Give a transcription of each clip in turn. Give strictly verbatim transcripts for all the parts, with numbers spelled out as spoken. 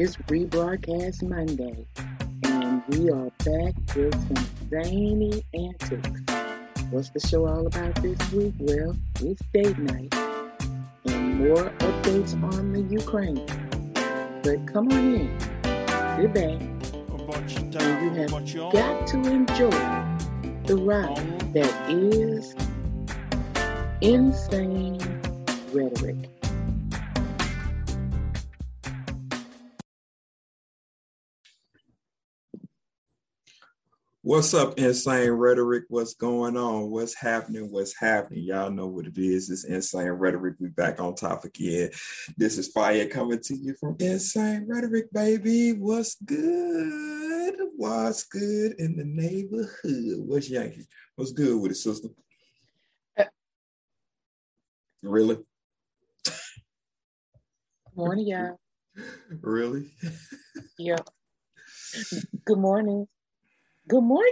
It's Rebroadcast Monday, and we are back with some zany antics. What's the show all about this week? Well, it's date night, and more updates on the Ukraine. But come on in, sit back, and you have got to enjoy the ride that is Insane Rhetoric. What's up, Insane Rhetoric? What's going on? What's happening? What's happening? Y'all know what it is. It's Insane Rhetoric. We back on top again. This is Fire coming to you from Insane Rhetoric, baby. What's good? What's good in the neighborhood? What's Yankee? What's good with it, sister? Uh, really? Morning, y'all. Really? Yeah. Good morning. Good morning.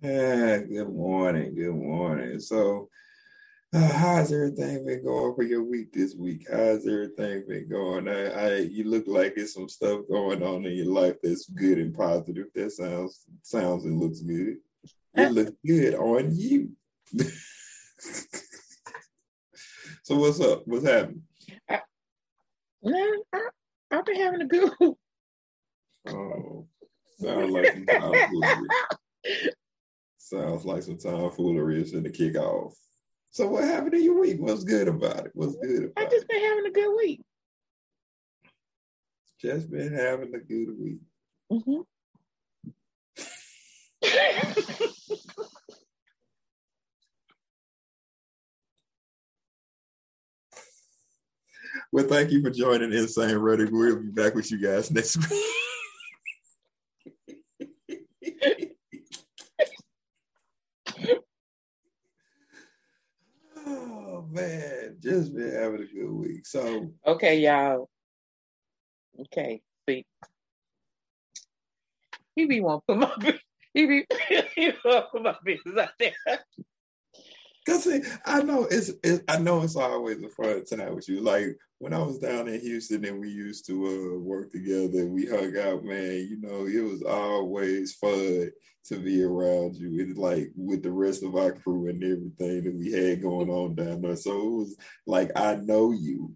Yeah, good morning. Good morning. So, uh, how's everything been going for your week this week? How's everything been going? I, I, you look like there's some stuff going on in your life that's good and positive. That sounds, sounds and looks good. It looks good on you. So, what's up? What's happening? I, I, I've been having a good. Oh. Sounds like some tomfoolery. Sounds like some tomfoolery is in the kickoff. So what happened in your week? What's good about it? What's good about it? I just been having a good week. Just been having a good week. Mm-hmm. Well, thank you for joining Insane Rhetoric. We'll be back with you guys next week. Oh man, just been having a good week. So okay, y'all. Okay, see, he be won't put my he be he won't put my business out there. Cause see, I know it's, it's I know it's always a fun time with you. Like when I was down in Houston and we used to uh, work together and we hung out, man. You know, it was always fun to be around you. It's like with the rest of our crew and everything that we had going on down there. So it was like I know you.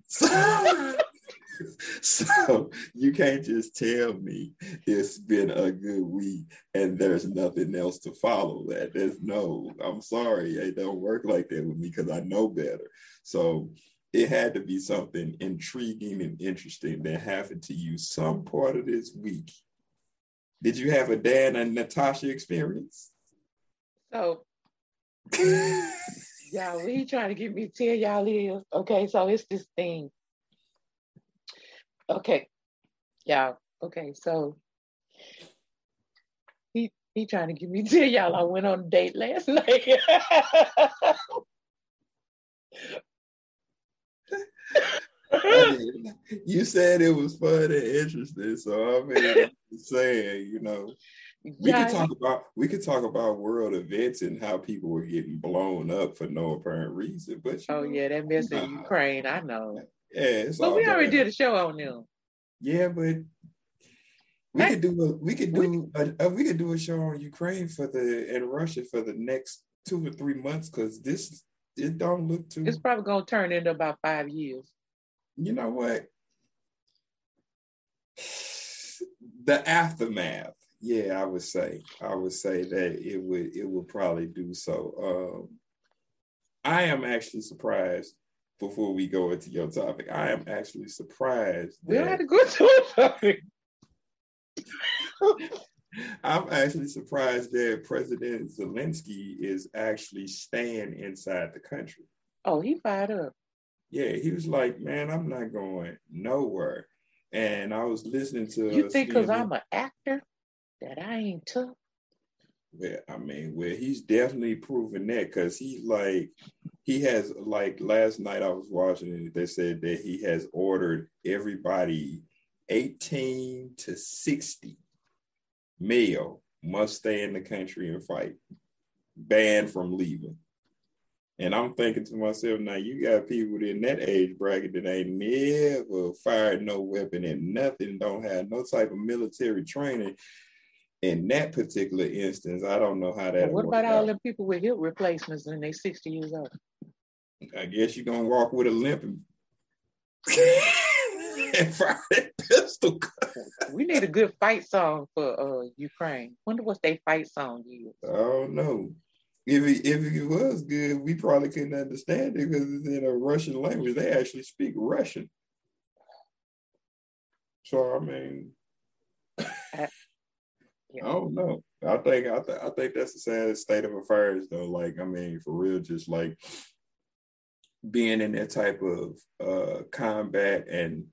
So you can't just tell me it's been a good week and there's nothing else to follow that. There's no, I'm sorry, it don't work like that with me because I know better. So it had to be something intriguing and interesting that happened to you some part of this week. Did you have a Dan and Natasha experience? So, y'all, we trying to get me to tell y'all is, okay, so it's this thing. Okay, y'all. Okay, so he he trying to get me to y'all. I went on a date last night. I mean, you said it was fun and interesting, so I mean, I'm saying, you know, we yeah, could talk about we could talk about world events and how people were getting blown up for no apparent reason. But oh know, yeah, that mess in Ukraine, I know. Yeah, but we already did a show on them. Yeah, but we I, could do a, we could do we, a, we could do a show on Ukraine for the and Russia for the next two or three months because this it don't look too. It's probably gonna turn into about five years. You know what? The aftermath. Yeah, I would say I would say that it would it would probably do so. Um, I am actually surprised. Before we go into your topic, I am actually surprised. We had to go to a topic. I'm actually surprised that President Zelensky is actually staying inside the country. Oh, he fired up. Yeah, he was like, man, I'm not going nowhere. And I was listening to... You think because I'm an actor that I ain't tough? Well, I mean, well, he's definitely proven that because he like... He has, like, last night I was watching it, they said that he has ordered everybody eighteen to sixty male must stay in the country and fight. Banned from leaving. And I'm thinking to myself, now you got people in that age bracket that ain't never fired no weapon and nothing, don't have no type of military training. In that particular instance, I don't know how that. What about out. all the people with hip replacements when they sixty years old? I guess you're gonna walk with a limp and, and fire that pistol. We need a good fight song for uh, Ukraine. Wonder what they fight song is. I don't know. If it, if it was good, we probably couldn't understand it because it's in a Russian language. They actually speak Russian. So, I mean, I, yeah. I don't know. I think I, th- I think that's the sad state of affairs, though. Like, I mean, for real, just like being in that type of uh, combat and,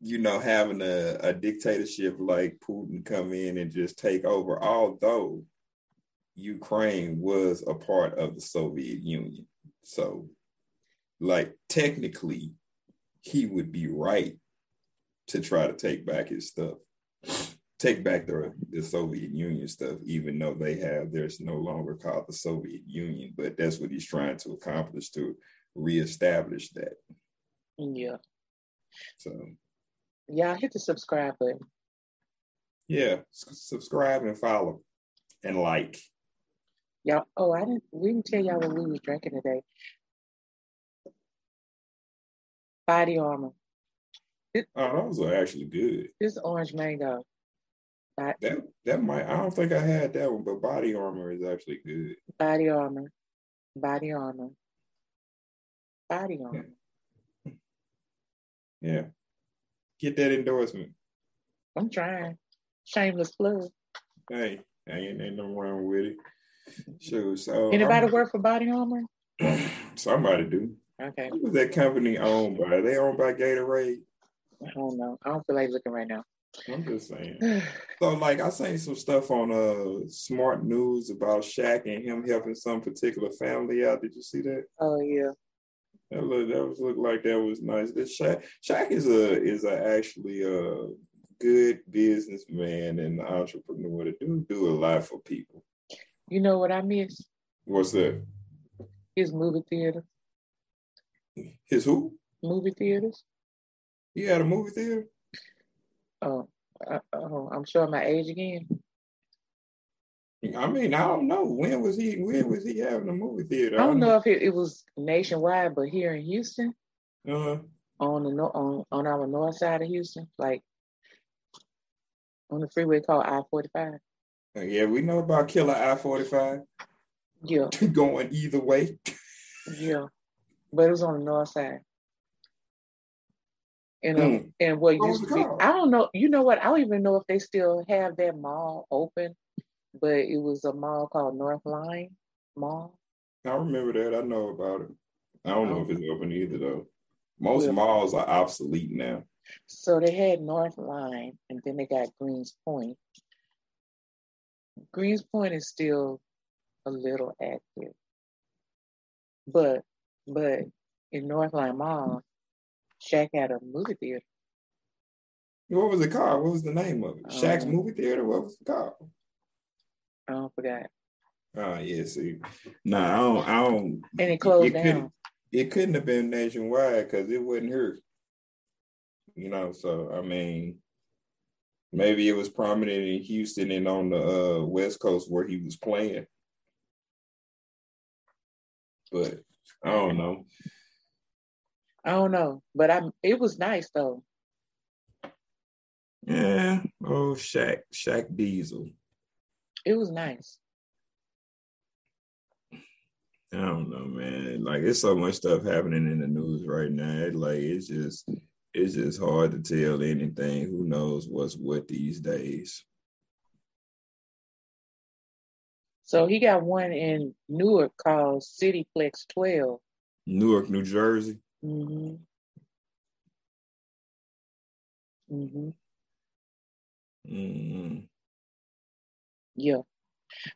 you know, having a, a dictatorship like Putin come in and just take over, although Ukraine was a part of the Soviet Union. So, like, technically, he would be right to try to take back his stuff, take back the, the Soviet Union stuff, even though they have, there's no longer called the Soviet Union, but that's what he's trying to accomplish, to reestablish that. Yeah. So. Yeah, hit the subscribe button. Yeah, s- subscribe and follow and like. Y'all, oh, I didn't, we didn't tell y'all what we was drinking today. Body Armor. It, oh, those are actually good. This orange mango. I, that that might, I don't think I had that one, but Body Armor is actually good. Body Armor. Body Armor. Body Armor. Yeah. yeah. Get that endorsement. I'm trying. Shameless plug. Hey. Ain't, ain't no wrong with it. Sure. So anybody I'm, work for Body Armor? Somebody do. Okay. Who was that company owned by? Are they owned by Gatorade? I don't know. I don't feel like looking right now. I'm just saying. So, like, I seen some stuff on uh Smart News about Shaq and him helping some particular family out. Did you see that? Oh yeah. That look. That was looked like that was nice. This Shaq. Shaq is a is a actually uh. good businessman and entrepreneur to do do a lot for people. You know what I miss? What's that? His movie theater. His who? Movie theaters. He had a movie theater? Oh, uh, uh, I'm showing my age again. I mean, I don't know. When was he When was he having a movie theater? I don't, I don't know, know if it, it was nationwide, but here in Houston, uh-huh. on the on, on our north side of Houston, like, on the freeway called I forty-five. Yeah, we know about killer I forty-five. Yeah. Going either way. Yeah. But it was on the north side. And mm. um, and what, what used to be, I don't know, you know what, I don't even know if they still have that mall open, but it was a mall called Northline Mall. I remember that. I know about it. I don't um, know if it's open either, though. Most yeah. malls are obsolete now. So they had Northline, and then they got Greenspoint. Greenspoint is still a little active, but but in Northline Mall, Shaq had a movie theater. What was it called? What was the name of it? Um, Shaq's movie theater. What was it called? I don't forgot. Oh yeah, see, no, nah, I don't. I don't. And it closed it, it down. Couldn't, it couldn't have been nationwide because it wasn't here. You know, so, I mean, maybe it was prominent in Houston and on the uh, West Coast where he was playing. But I don't know. I don't know. But I, it was nice, though. Yeah. Oh, Shaq. Shaq Diesel. It was nice. I don't know, man. Like, there's so much stuff happening in the news right now. Like, it's just... It's just hard to tell anything. Who knows what's what these days? So he got one in Newark called Cityplex twelve. Newark, New Jersey? Mm-hmm. Mm-hmm. Mm-hmm. Yeah.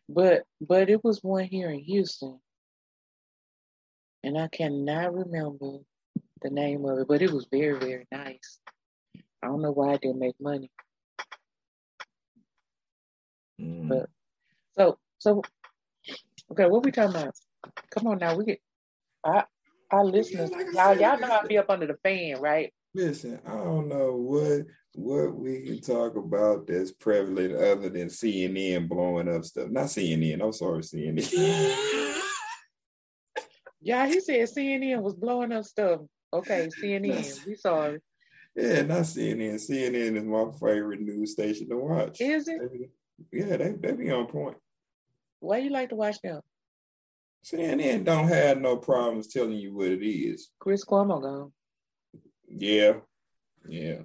But, but it was one here in Houston. And I cannot remember the name of it, but it was very, very nice. I don't know why I didn't make money. Mm. But so so Okay, what we talking about? Come on now, we get our, our listeners. Yeah, like y'all, said, y'all know I be up under the fan, right? Listen, I don't know what what we can talk about that's prevalent other than C N N blowing up stuff. Not C N N. I'm sorry, C N N. Yeah, he said C N N was blowing up stuff. Okay, C N N. We sorry. Yeah, not C N N. C N N is my favorite news station to watch. Is it? Yeah, they, they be on point. Why you like to watch them? C N N don't have no problems telling you what it is. Chris Cuomo gone. Yeah, yeah.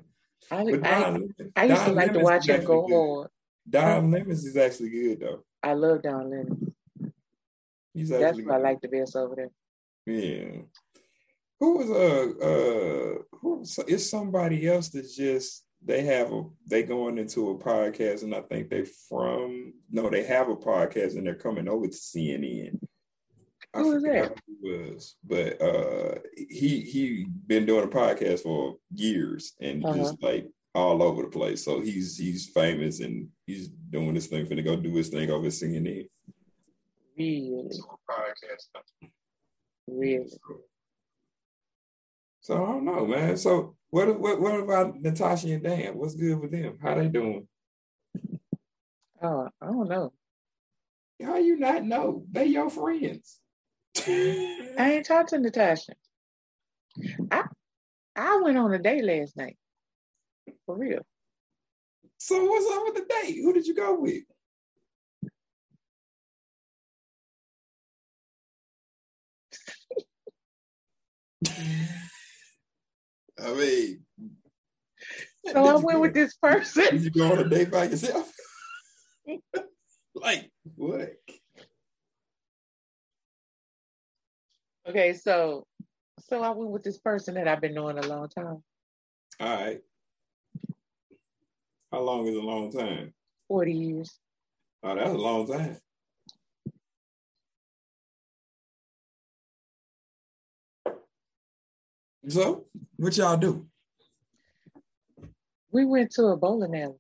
I, Don, I, I used Don to like Lemon's to watch him go hard. Don Lemons is actually good, though. I love Don Lemons. He's That's what good. I like the best over there. Yeah. Who was a uh, uh, who? It's somebody else that just they have a they going into a podcast, and I think they from no, they have a podcast, and they're coming over to C N N. I who was that? Who it was, but uh, he he been doing a podcast for years and uh-huh. just like all over the place. So he's he's famous and he's doing this thing, finna go do his thing over at C N N. Really? Podcast. Really. So I don't know, man. So what what what about Natasha and Dan? What's good with them? How they doing? Oh, uh, I don't know. How you not know? They your friends. I ain't talked to Natasha. I I went on a date last night. For real. So what's up with the date? Who did you go with? I mean, so I went with this person. Did you go on a date by yourself? Like what? Okay, so so I went with this person that I've been knowing a long time. All right. How long is a long time? Forty years. Oh, that's a long time. So, what y'all do? We went to a bowling alley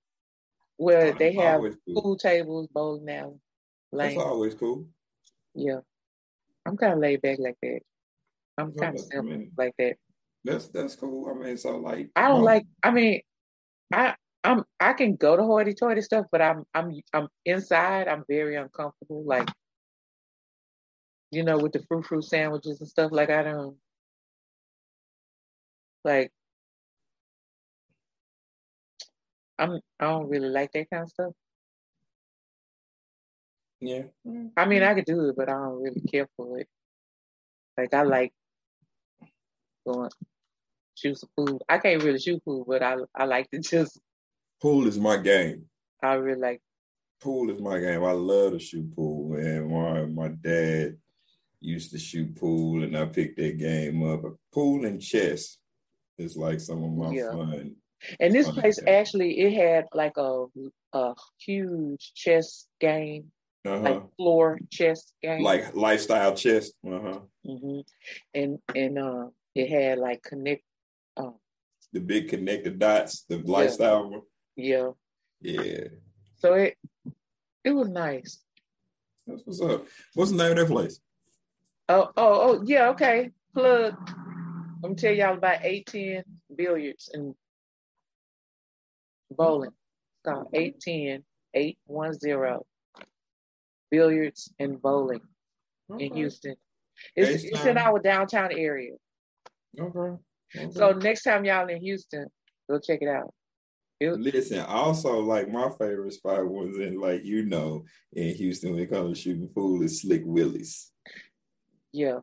where oh, they have cool. pool tables, bowling alley. Lane. That's always cool. Yeah, I'm kind of laid back like that. I'm kind of simple I mean, like that. That's that's cool. I mean, so like I don't um, like. I mean, I I'm I can go to hoity-toity stuff, but I'm I'm I'm inside. I'm very uncomfortable. Like you know, with the fruit fruit sandwiches and stuff. Like I don't. Like, I'm, I don't really like that kind of stuff. Yeah. I mean, I could do it, but I don't really care for it. Like, I like going choose food. I can't really shoot food, but I I like to just. Pool is my game. I really like. Pool is my game. I love to shoot pool, man. My, my dad used to shoot pool, and I picked that game up. Pool and chess. It's like some of my yeah. fun. And this fun place games. Actually, it had like a a huge chess game, uh-huh. like floor chess game, like lifestyle chess. Uh huh. Mm-hmm. And and uh, it had like connect um, the big connected dots, the yeah. lifestyle one. Yeah. Yeah. So it it was nice. That's what's up. What's the name of that place? Oh oh oh yeah okay plug. I'm gonna tell y'all about eight ten Billiards and Bowling. It's called eight ten, eight ten Billiards and Bowling okay. in Houston. It's, it's in our downtown area. Okay. okay. So next time y'all in Houston, go check it out. It was- Listen, also like my favorite spot was in like you know in Houston when it comes to shooting pool is Slick Willie's. Yeah.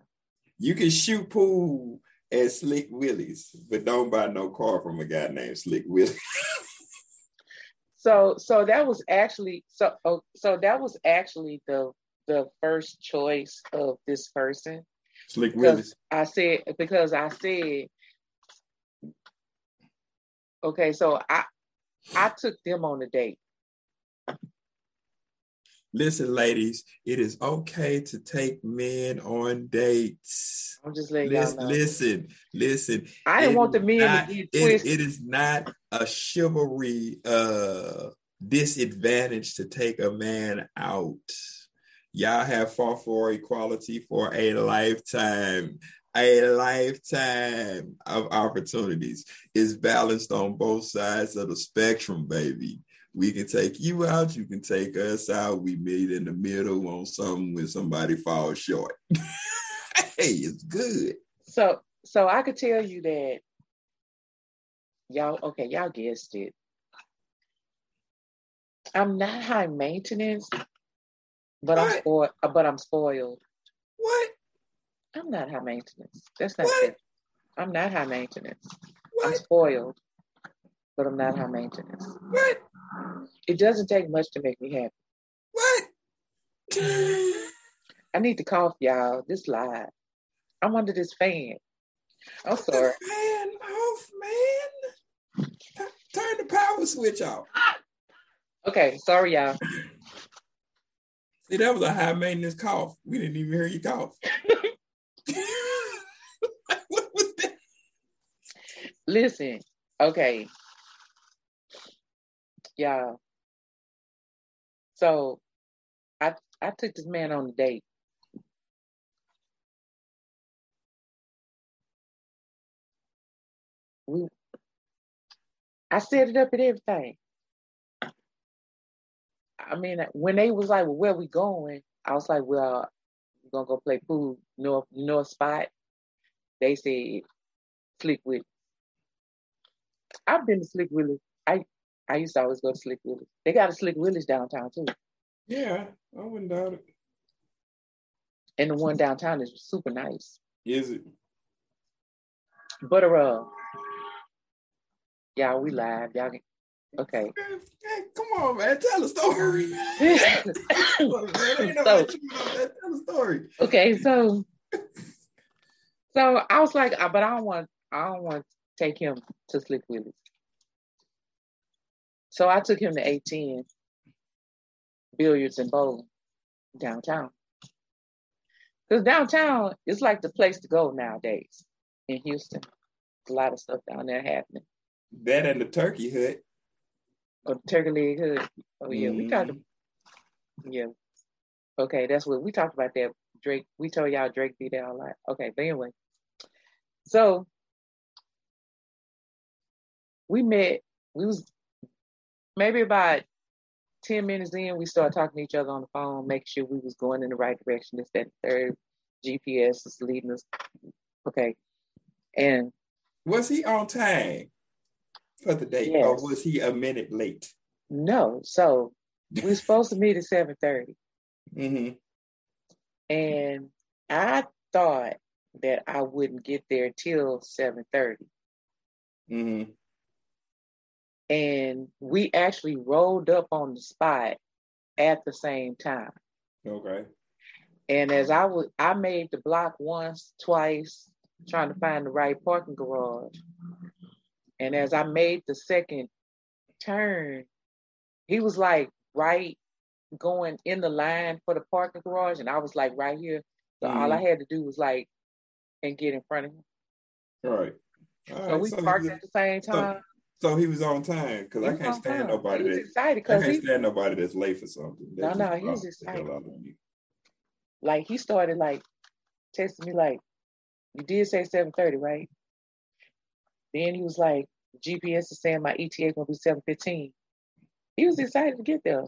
You can shoot pool at Slick Willie's, but don't buy no car from a guy named Slick Willie. so, so that was actually so. Oh, so that was actually the the first choice of this person, Slick Willie's. I said because I said, okay, so I I took them on a date. Listen, ladies, it is okay to take men on dates. I'm just letting listen, y'all know. Listen, listen. I didn't want the men not, to get twisted. It, it is not a chivalry uh, disadvantage to take a man out. Y'all have fought for equality for a lifetime. A lifetime of opportunities. It's balanced on both sides of the spectrum, baby. We can take you out. You can take us out. We meet in the middle on something when somebody falls short. Hey, it's good. So, so I could tell you that y'all, okay, y'all guessed it. I'm not high maintenance, but what? I'm spoiled. But I'm spoiled. What? I'm not high maintenance. That's not it. I'm not high maintenance. What? I'm spoiled, but I'm not high maintenance. What? It doesn't take much to make me happy. What? I need to cough, y'all. This live. I'm under this fan. I'm Put sorry. The fan off, man. T- turn the power switch off. Okay, sorry, y'all. See, that was a high maintenance cough. We didn't even hear you cough. What was that? Listen, okay, y'all. So, I I took this man on a date. We, I set it up and everything. I mean, when they was like, "Well, where we going?" I was like, "Well, we're gonna go play pool, north north spot." They said Slick Willie's. I've been to Slick Willie's. I, I used to always go to Slick Willie's. They got a Slick Willie's downtown too. Yeah, I wouldn't doubt it. And the one downtown is super nice. Is it? Butter up. Y'all, we live. Y'all can, okay. Hey, come on, man. Tell a story. so, Tell a story. Okay, so So I was like, but I don't want, I don't want to take him to Slick Willie's. So I took him to eight ten Billiards and Bowling downtown. Because downtown is like the place to go nowadays in Houston. There's a lot of stuff down there happening. That and the turkey hood. Oh, the turkey leg hood. Oh, yeah, mm-hmm. we talked. Yeah. Okay, that's what we talked about there. Drake, we told y'all Drake be there all night. Okay, but anyway. So we met, we was maybe about ten minutes in, we started talking to each other on the phone, make sure we was going in the right direction. It's that third G P S is leading us. Okay. And was he on time for the date? Yes. Or was he a minute late? No. So we're supposed to meet at seven thirty. Mm-hmm. And I thought that I wouldn't get there till seven thirty. Mm-hmm. And we actually rolled up on the spot at the same time. Okay. And as I was, I made the block once, twice, trying to find the right parking garage. And as I made the second turn, he was like right going in the line for the parking garage, and I was like right here. So mm-hmm. all I had to do was like and get in front of him. All right. All so right. we so parked was, at the same time. So, so he was on time because I can't stand time. nobody. He was that, excited because I can't he, stand nobody that's late for something. That no, no, he was excited. Like he started like texting me like, "You did say seven thirty, right?" Then he was like, "G P S is saying my E T A gonna be seven fifteen." He was excited to get there.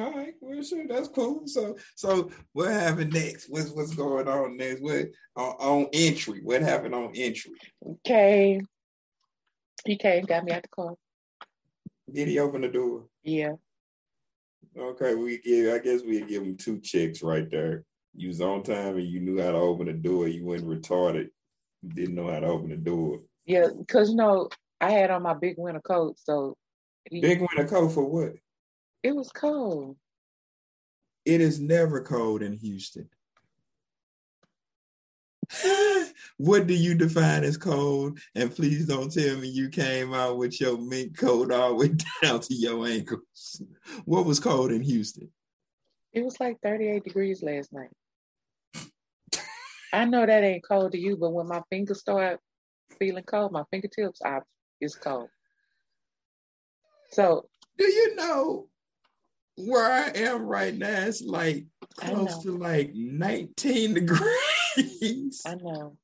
All right, well, sure, that's cool. So, so what happened next? What's what's going on next? What on, on entry? What happened on entry? Okay, he came, got me out the car. Did he open the door? Yeah. Okay, we give. I guess we give him two checks right there. You was on time, and you knew how to open the door. You weren't retarded. You didn't know how to open the door. Yeah, because you know I had on my big winter coat, so he, big winter coat for what? It was cold. It is never cold in Houston. What do you define as cold? And please don't tell me you came out with your mink coat all the way down to your ankles. What was cold in Houston? It was like thirty-eight degrees last night. I know that ain't cold to you, but when my fingers start feeling cold, my fingertips, I, it's cold. So. Do you know? where I am right now, it's like close to like nineteen degrees. I know.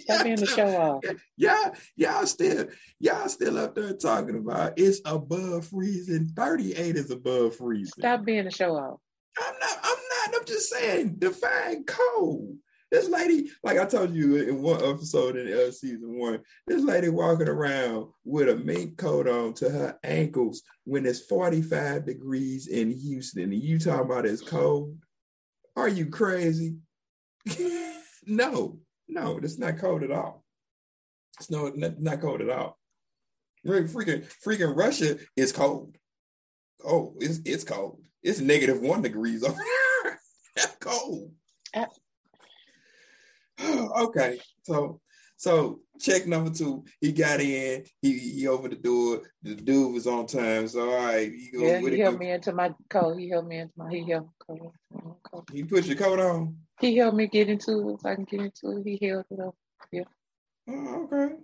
Stop being the show off. Y'all, y'all still, y'all still up there talking about it's above freezing. thirty-eight is above freezing. Stop being the show off. I'm not, I'm not, I'm just saying, define cold. This lady, like I told you in one episode in uh, season one, this lady walking around with a mink coat on to her ankles when it's forty-five degrees in Houston. And you talking about it's cold? Are you crazy? No, no, it's not cold at all. It's no, not, not cold at all. Freaking, freaking Russia is cold. Oh, it's it's cold. It's negative one degrees over there. That's cold. Uh- Okay, so so check number two. He got in. He, he opened the door. The dude was on time. So all right, he go. Yeah, he helped me into my coat. He helped me into my. He helped me into my coat. He put your coat on. He helped me get into it. So I can get into it. He held it up. Yeah. Oh, okay.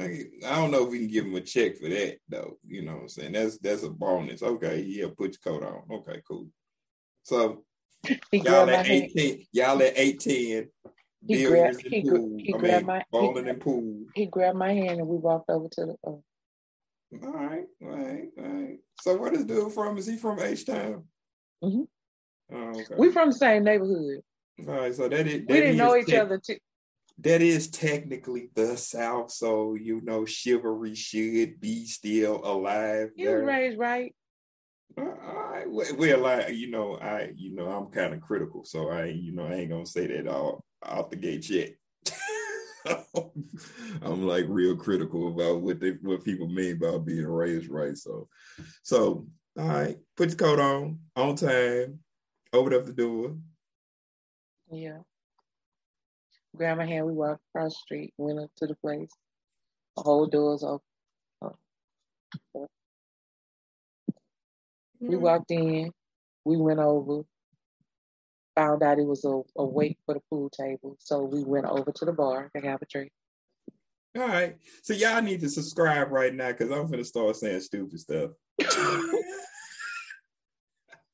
Okay. I don't know if we can give him a check for that though. You know what I'm saying? That's that's a bonus. Okay. Yeah. Put your coat on. Okay. Cool. So. He y'all at eighteen. Y'all at eighteen. He grabbed, and he, pool. He, I grabbed mean, my, bowling he, and pool. He grabbed my hand and we walked over to the. Oh. All right, all right, all right. So where this dude from? Is he from H-Town? Mm-hmm. Oh, okay. We from the same neighborhood. All right, so that is. That we didn't is know each te- other too. That is technically the South, so you know chivalry should be still alive. You were raised right. I, we're like, you know, I, you know, I'm kind of critical, so I, you know, I ain't gonna say that all off the gate yet. I'm like real critical about what they, what people mean by being raised right. So, so all right, put the coat on on time, opened up the door. Yeah, grabbed my hand. We walked across the street, went up to the place. The whole door's open. Oh. We walked in, we went over, found out it was a, a wait for the pool table. So we went over to the bar to have a drink. All right. So y'all need to subscribe right now because I'm going to start saying stupid stuff.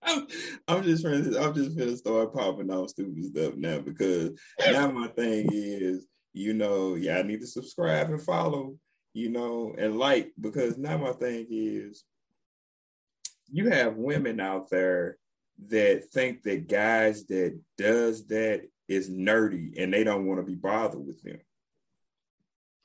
I'm, I'm just I'm just going to start popping off stupid stuff now because now my thing is, you know, y'all need to subscribe and follow, you know, and like because now my thing is, you have women out there that think that guys that does that is nerdy and they don't want to be bothered with them.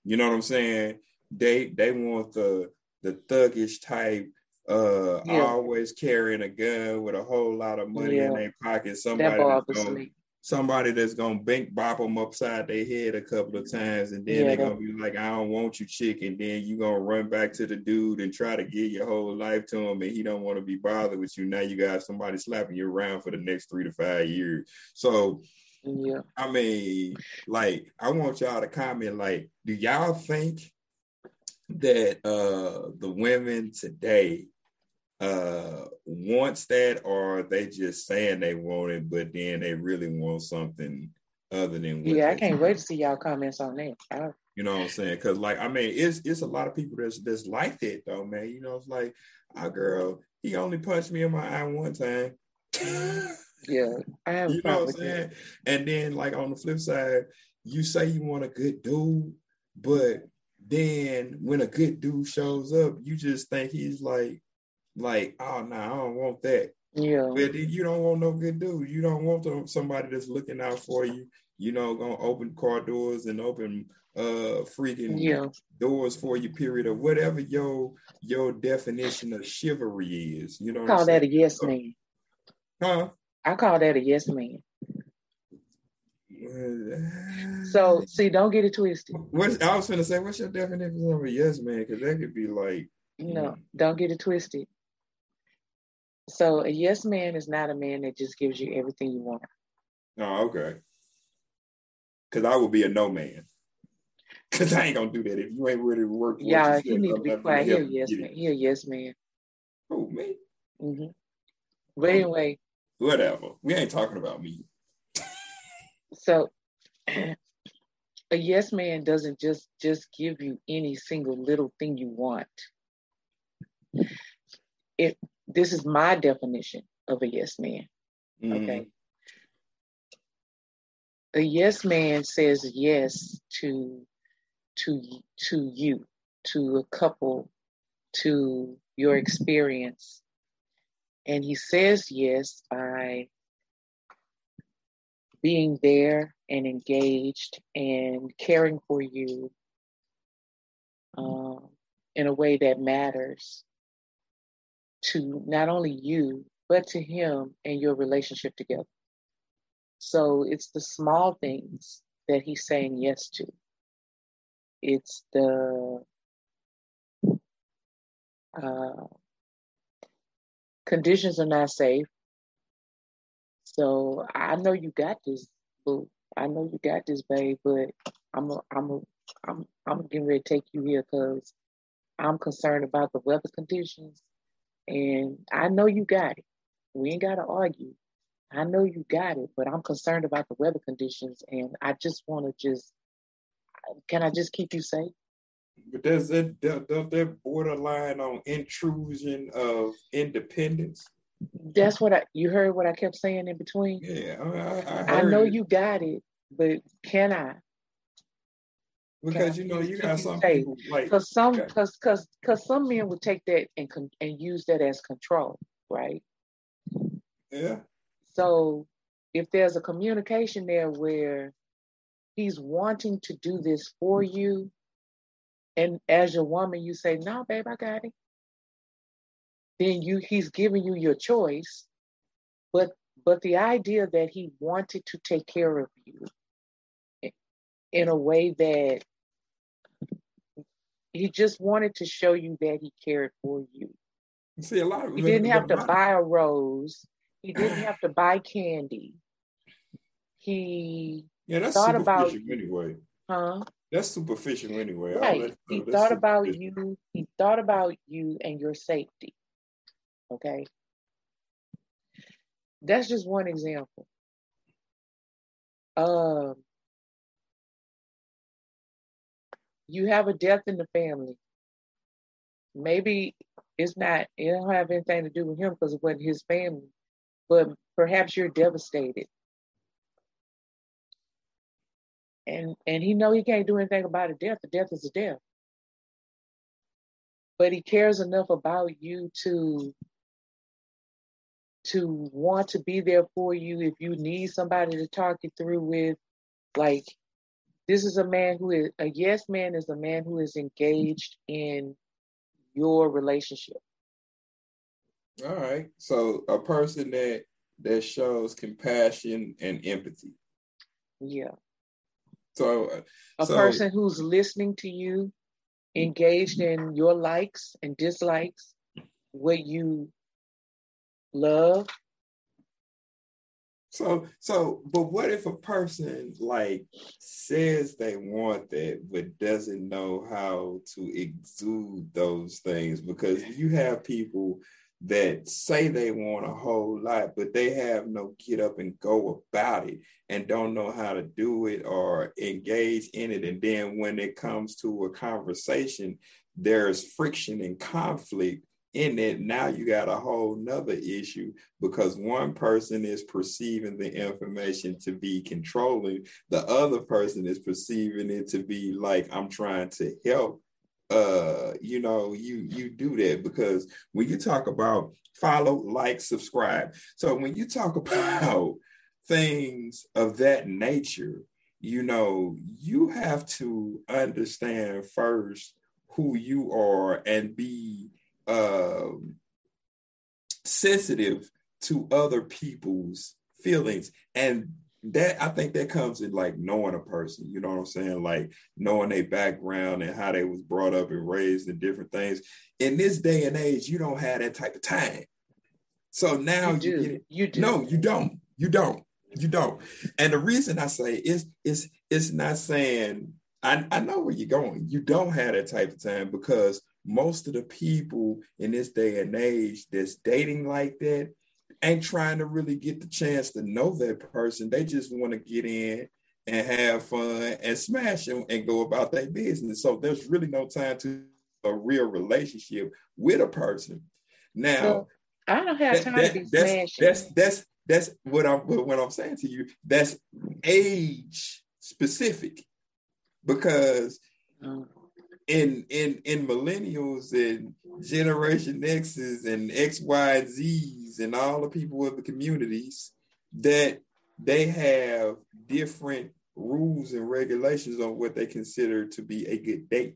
You know what I'm saying? They they want the the thuggish type, uh, yeah. always carrying a gun with a whole lot of money yeah. in their pocket. Somebody that that's gonna, somebody that's gonna bink bop them upside their head a couple of times, and then yeah, they're gonna be like, "I don't want you, chick," and then you gonna run back to the dude and try to give your whole life to him, and he don't want to be bothered with you. Now you got somebody slapping you around for the next three to five years. So, yeah, I mean, like, I want y'all to comment. Like, do y'all think that uh, the women today? Uh, wants that, or are they just saying they want it, but then they really want something other than what? Yeah, I can't wait to see y'all comments on that. I... You know what I'm saying? Because, like, I mean, it's it's a lot of people that's that's like that though, man. You know, it's like, our girl, he only punched me in my eye one time. Yeah, I have. You know what I'm saying? That. And then, like, on the flip side, you say you want a good dude, but then when a good dude shows up, you just think he's like. Like, oh, no, nah, I don't want that. Yeah. But you don't want no good dude. You don't want somebody that's looking out for you, you know, going to open car doors and open uh freaking yeah. doors for you, period, or whatever your your definition of chivalry is. You know I call that a yes so, man. Huh? I call that a yes man. So, see, don't get it twisted. What's, I was going to say, what's your definition of a yes man? Because that could be like, you know, don't get it twisted. So a yes man is not a man that just gives you everything you want. Oh, okay. Because I would be a no man. Because I ain't gonna do that if you ain't ready to work. Yeah, you, you need to be quiet. He a yes man. He a yes man. Oh, me? Mm-hmm. But anyway. Whatever. We ain't talking about me. So a yes man doesn't just just give you any single little thing you want. if this is my definition of a yes man, mm-hmm. okay? A yes man says yes to to to you, to a couple, to your experience. And he says yes by being there and engaged and caring for you um, in a way that matters to not only you, but to him and your relationship together. So it's the small things that he's saying yes to. It's the uh, conditions are not safe. So I know you got this, boo. I know you got this, babe. But I'm, a, I'm, a, I'm, I'm getting ready to take you here because I'm concerned about the weather conditions, and I know you got it. We ain't gotta argue. I know you got it, but I'm concerned about the weather conditions, and I just want to just. Can I just keep you safe? But does that does that borderline on intrusion of independence? That's what I, you heard what I kept saying in between? Yeah, I, I, I, I know it. You got it, but can I? Because, can you know, you got some people like... Because some, cause, cause, cause some men would take that and and use that as control, right? Yeah. So if there's a communication there where he's wanting to do this for you, and as your woman, you say, no, babe, I got it. Then you he's giving you your choice, but but the idea that he wanted to take care of you in a way that he just wanted to show you that he cared for you. See, a lot of he didn't have to buy a rose. He didn't have to buy candy. He yeah, that's thought about you anyway. Huh? That's superficial anyway. Right. That, he uh, thought about you. He thought about you and your safety. Okay. That's just one example. Um, you have a death in the family. Maybe it's not, it don't have anything to do with him because it wasn't his family, but perhaps you're devastated. And and he know he can't do anything about a death. A death is a death. But he cares enough about you to, to want to be there for you if you need somebody to talk you through with. Like, this is a man who is, a yes man is a man who is engaged in your relationship. All right. So a person that that shows compassion and empathy. Yeah. So, a so, person who's listening to you, engaged in your likes and dislikes, what you love. So, so, but what if a person like says they want that, but doesn't know how to exude those things? Because you have people that say they want a whole lot, but they have no get up and go about it and don't know how to do it or engage in it. And then when it comes to a conversation, there's friction and conflict in it. Now you got a whole nother issue because one person is perceiving the information to be controlling. The other person is perceiving it to be like, I'm trying to help. Uh, you know, you you do that because when you talk about follow, like, subscribe. So when you talk about things of that nature, you know, you have to understand first who you are and be um, sensitive to other people's feelings. And that I think that comes in like knowing a person, you know what I'm saying? Like knowing their background and how they was brought up and raised and different things. In this day and age, you don't have that type of time. So now you, you do. Get it. You do. No, you don't. You don't. You don't. And the reason I say is it's it's not saying I, I know where you're going. You don't have that type of time because most of the people in this day and age that's dating like that ain't trying to really get the chance to know that person. They just want to get in and have fun and smash them and go about their business. So there's really no time to a real relationship with a person. Now, well, I don't have time that, that, to be that's, smashing. That's that's that's what I'm what I'm saying to you. That's age specific, because mm. in in in millennials and Generation X's and X, Y, Z's and all the people of the communities, that they have different rules and regulations on what they consider to be a good date.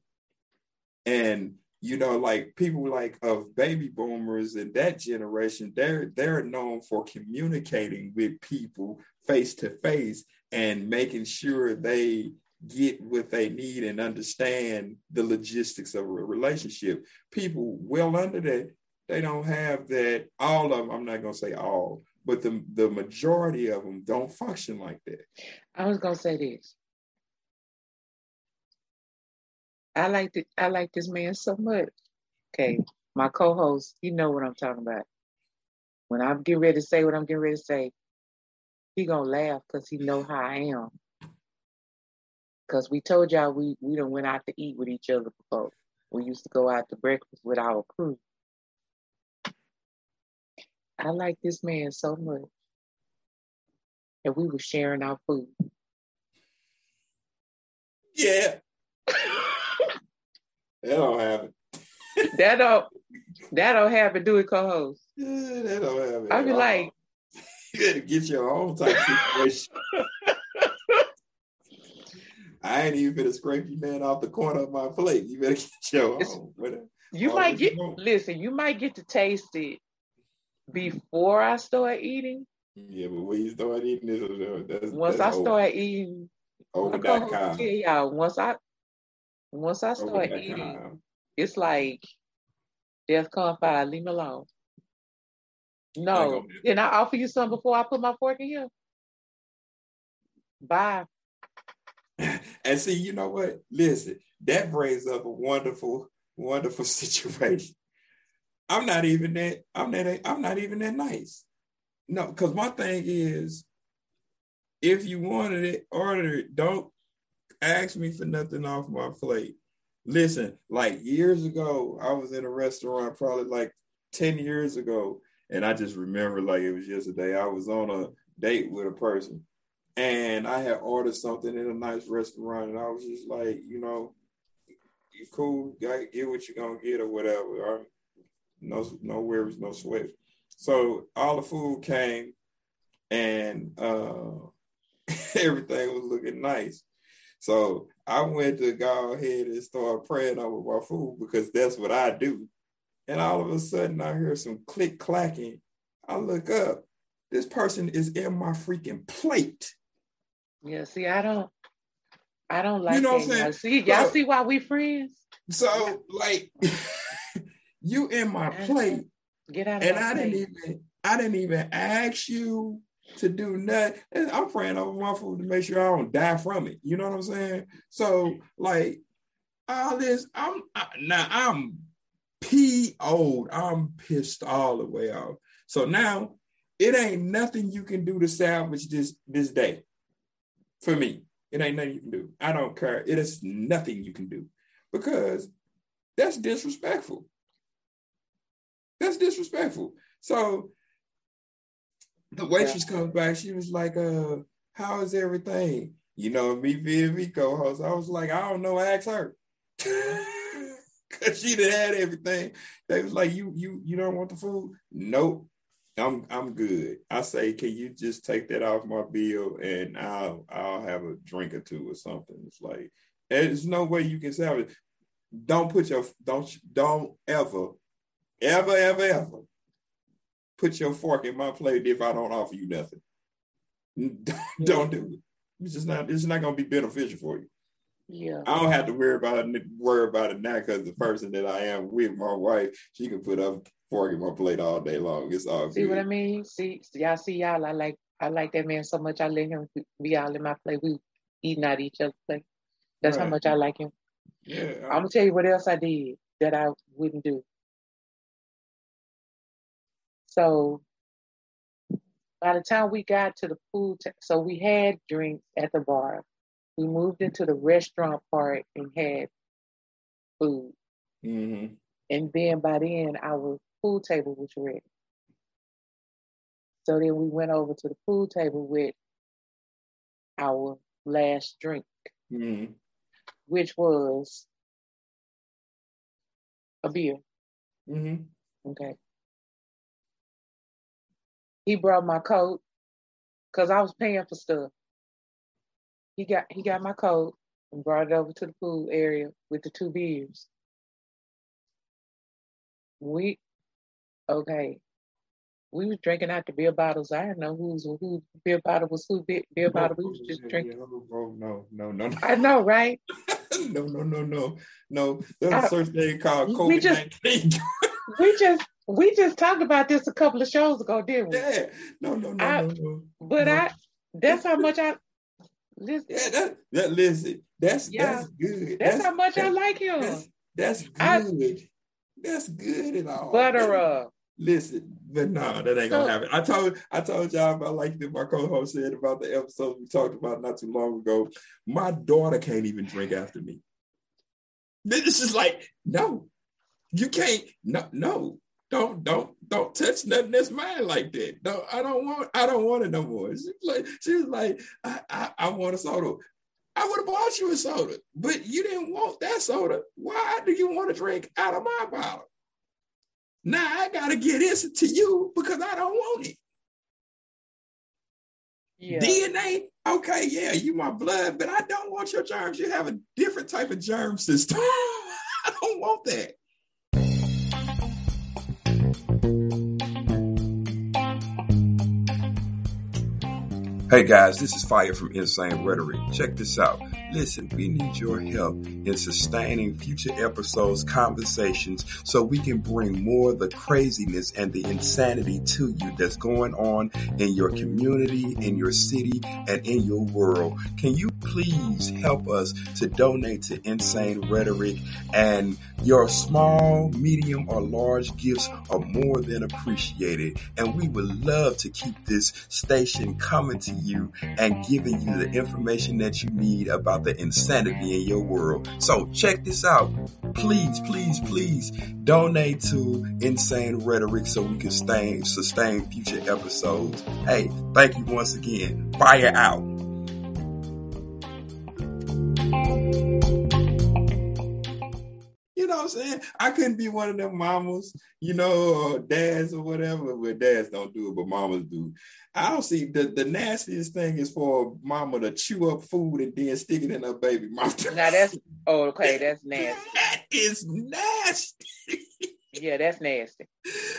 And you know, like people like of baby boomers and that generation, they're they're known for communicating with people face to face and making sure they get what they need and understand the logistics of a relationship. People well under that, they don't have that. All of them, I'm not gonna say all, but the, the majority of them don't function like that. I was gonna say this. I like the, I like this man so much. Okay, my co-host, you know what I'm talking about. When I'm getting ready to say what I'm getting ready to say, he gonna laugh because he know how I am. Because we told y'all we, we done went out to eat with each other before. We used to go out to breakfast with our crew. I like this man so much. And we were sharing our food. Yeah. That don't happen. That don't, that don't happen, do it, co-host? Yeah, that don't happen. I be like. You gotta get your own type of situation. I ain't even gonna scrape you, man, off the corner of my plate. You better get your own. Whatever. You might get, listen, you might get to taste it before I start eating. Yeah, but when you start eating, this, that's, once that's I start over. eating, over dot com. Yeah, once I once I start over. eating, com. It's like death come by, leave me alone. No, and I offer you something before I put my fork in here. Bye. And see, you know what? Listen, that brings up a wonderful, wonderful situation. I'm not even that, I'm that, I'm not even that nice. No, because my thing is, if you wanted it, order it. Don't ask me for nothing off my plate. Listen, like years ago, I was in a restaurant probably like ten years ago. And I just remember like it was yesterday. I was on a date with a person. And I had ordered something in a nice restaurant, and I was just like, you know, you cool, get what you're gonna get or whatever. No, no worries, no sweat. So all the food came, and uh, everything was looking nice. So I went to go ahead and start praying over my food because that's what I do. And all of a sudden, I hear some click clacking. I look up. This person is in my freaking plate. Yeah, see, I don't, I don't like. You know what that. I'm saying? See, y'all so, see why we friends. So, like, you in my plate, get out of and I plate. didn't even, I didn't even ask you to do nothing. And I'm praying over my food to make sure I don't die from it. You know what I'm saying? So, like, all this, I'm I, now I'm P O'd. I'm pissed all the way off. So now it ain't nothing you can do to salvage this this day. For me, it ain't nothing you can do. I don't care. It is nothing you can do because that's disrespectful. That's disrespectful. So the waitress yeah. comes back. She was like, "Uh, how is everything?" You know, me being me co-host, I was like, "I don't know. Ask her." Cause she done had everything. They was like, "You you you don't want the food?" Nope. I'm I'm good. I say, can you just take that off my bill and I'll I'll have a drink or two or something. It's like there's no way you can salvage. Don't put your don't don't ever ever ever ever put your fork in my plate if I don't offer you nothing. Don't, yeah. don't do it. It's just not it's not gonna be beneficial for you. Yeah, I don't have to worry about it worry about it now because the person that I am with, my wife, she can put up. Fork in my plate all day long. It's all see good. What I mean? See, y'all see y'all. I like I like that man so much. I let him be all in my plate. We eating out each other's plate. That's right. How much I like him. Yeah. I'm gonna tell you what else I did that I wouldn't do. So by the time we got to the food, t- so we had drinks at the bar. We moved into the restaurant part and had food. Mm-hmm. And then by then I was pool table was ready. So then we went over to the pool table with our last drink, mm-hmm. which was a beer. Mm-hmm. Okay. He brought my coat because I was paying for stuff. He got he got my coat and brought it over to the pool area with the two beers. We, okay, we was drinking out the beer bottles. I didn't know whose who beer bottle was who beer, beer no, bottle. We was just yeah, drinking. Yeah, no, no, no, no, no. I know, right? no, no, no, no, no. There's a certain thing called COVID nineteen. We just, we just, we just talked about this a couple of shows ago, didn't we? Yeah. No, no, no, I, no, no. But no. I, that's how much I. Listen, yeah, that, that, listen that's yeah, that's good. That's, that's how much that, I like him. That's, that's good. I, that's good and all. Butter up. Listen, but no, that ain't so, gonna happen. I told I told y'all about like my co-host said about the episode we talked about not too long ago. My daughter can't even drink after me. This is like, no, you can't. No, no, don't, don't, don't touch nothing that's mine like that. No, I don't want. I don't want it no more. She was like, she was like, I, I, I want a soda. I would have bought you a soda, but you didn't want that soda. Why do you want to drink out of my bottle? Now I got to get this to you because I don't want it. Yeah. D N A, okay, yeah, you my blood, but I don't want your germs. You have a different type of germ system. I don't want that. Hey guys, this is Fire from Insane Rhetoric. Check this out. Listen, we need your help in sustaining future episodes, conversations, so we can bring more of the craziness and the insanity to you that's going on in your community, in your city, and in your world. Can you please help us to donate to Insane Rhetoric? And your small, medium, or large gifts are more than appreciated. And we would love to keep this station coming to you and giving you the information that you need about the insanity in your world. So check this out. Please, please, please donate to Insane Rhetoric so we can sustain, sustain future episodes. Hey, thank you once again. Fire out. You know what I'm saying? I couldn't be one of them mamas, you know, or dads or whatever. Well, dads don't do it, but mamas do. I don't see the, the nastiest thing is for a mama to chew up food and then stick it in her baby mouth. Now that's, oh, okay, that's nasty. That is nasty. Yeah, that's nasty.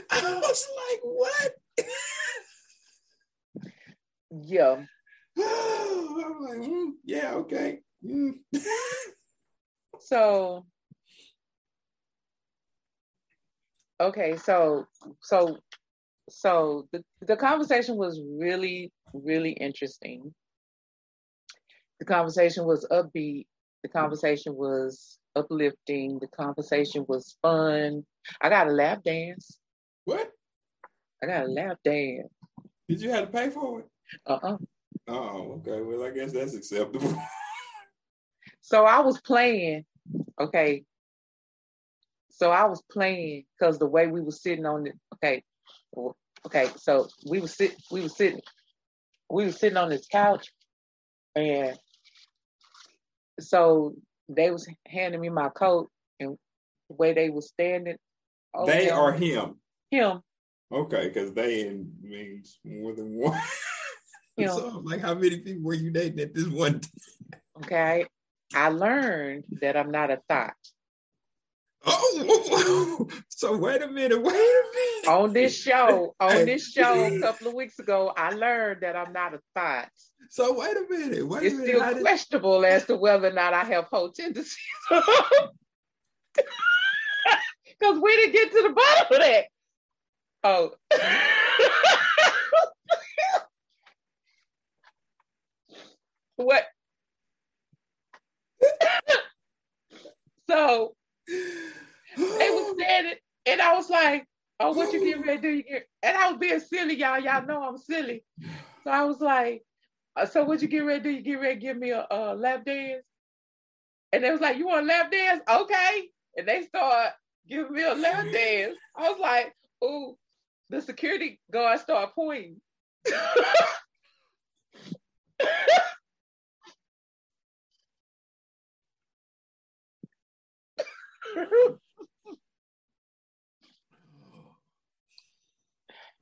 I was like, what? Yeah. I'm like, mm, yeah, okay. Mm. So... Okay, so so so the, the conversation was really, really interesting. The conversation was upbeat. The conversation was uplifting. The conversation was fun. I got a lap dance. What? I got a lap dance. Did you have to pay for it? Uh-uh. Oh, okay. Well, I guess that's acceptable. So I was playing, okay. So I was playing because the way we were sitting on it, okay, okay. So we were sit, we were sitting, we were sitting on this couch, and so they was handing me my coat, and the way they were standing, oh, they him, are him, him. Okay, because they in means more than one. So like, how many people were you dating at this one time? Okay, I learned that I'm not a thot. Oh, so wait a minute, wait a minute. On this show, on this show a couple of weeks ago, I learned that I'm not a thought. So wait a minute, wait it's a minute. It's still questionable did... as to whether or not I have whole tendencies. Because we didn't get to the bottom of that. Oh. What? So... They was standing, and I was like, "Oh, what you getting ready to do?" You get? And I was being silly, y'all. Y'all know I'm silly, so I was like, "So what you getting ready to do? You get ready to give me a, a lap dance?" And they was like, "You want a lap dance? Okay." And they start giving me a lap dance. I was like, ooh, the security guard started pointing.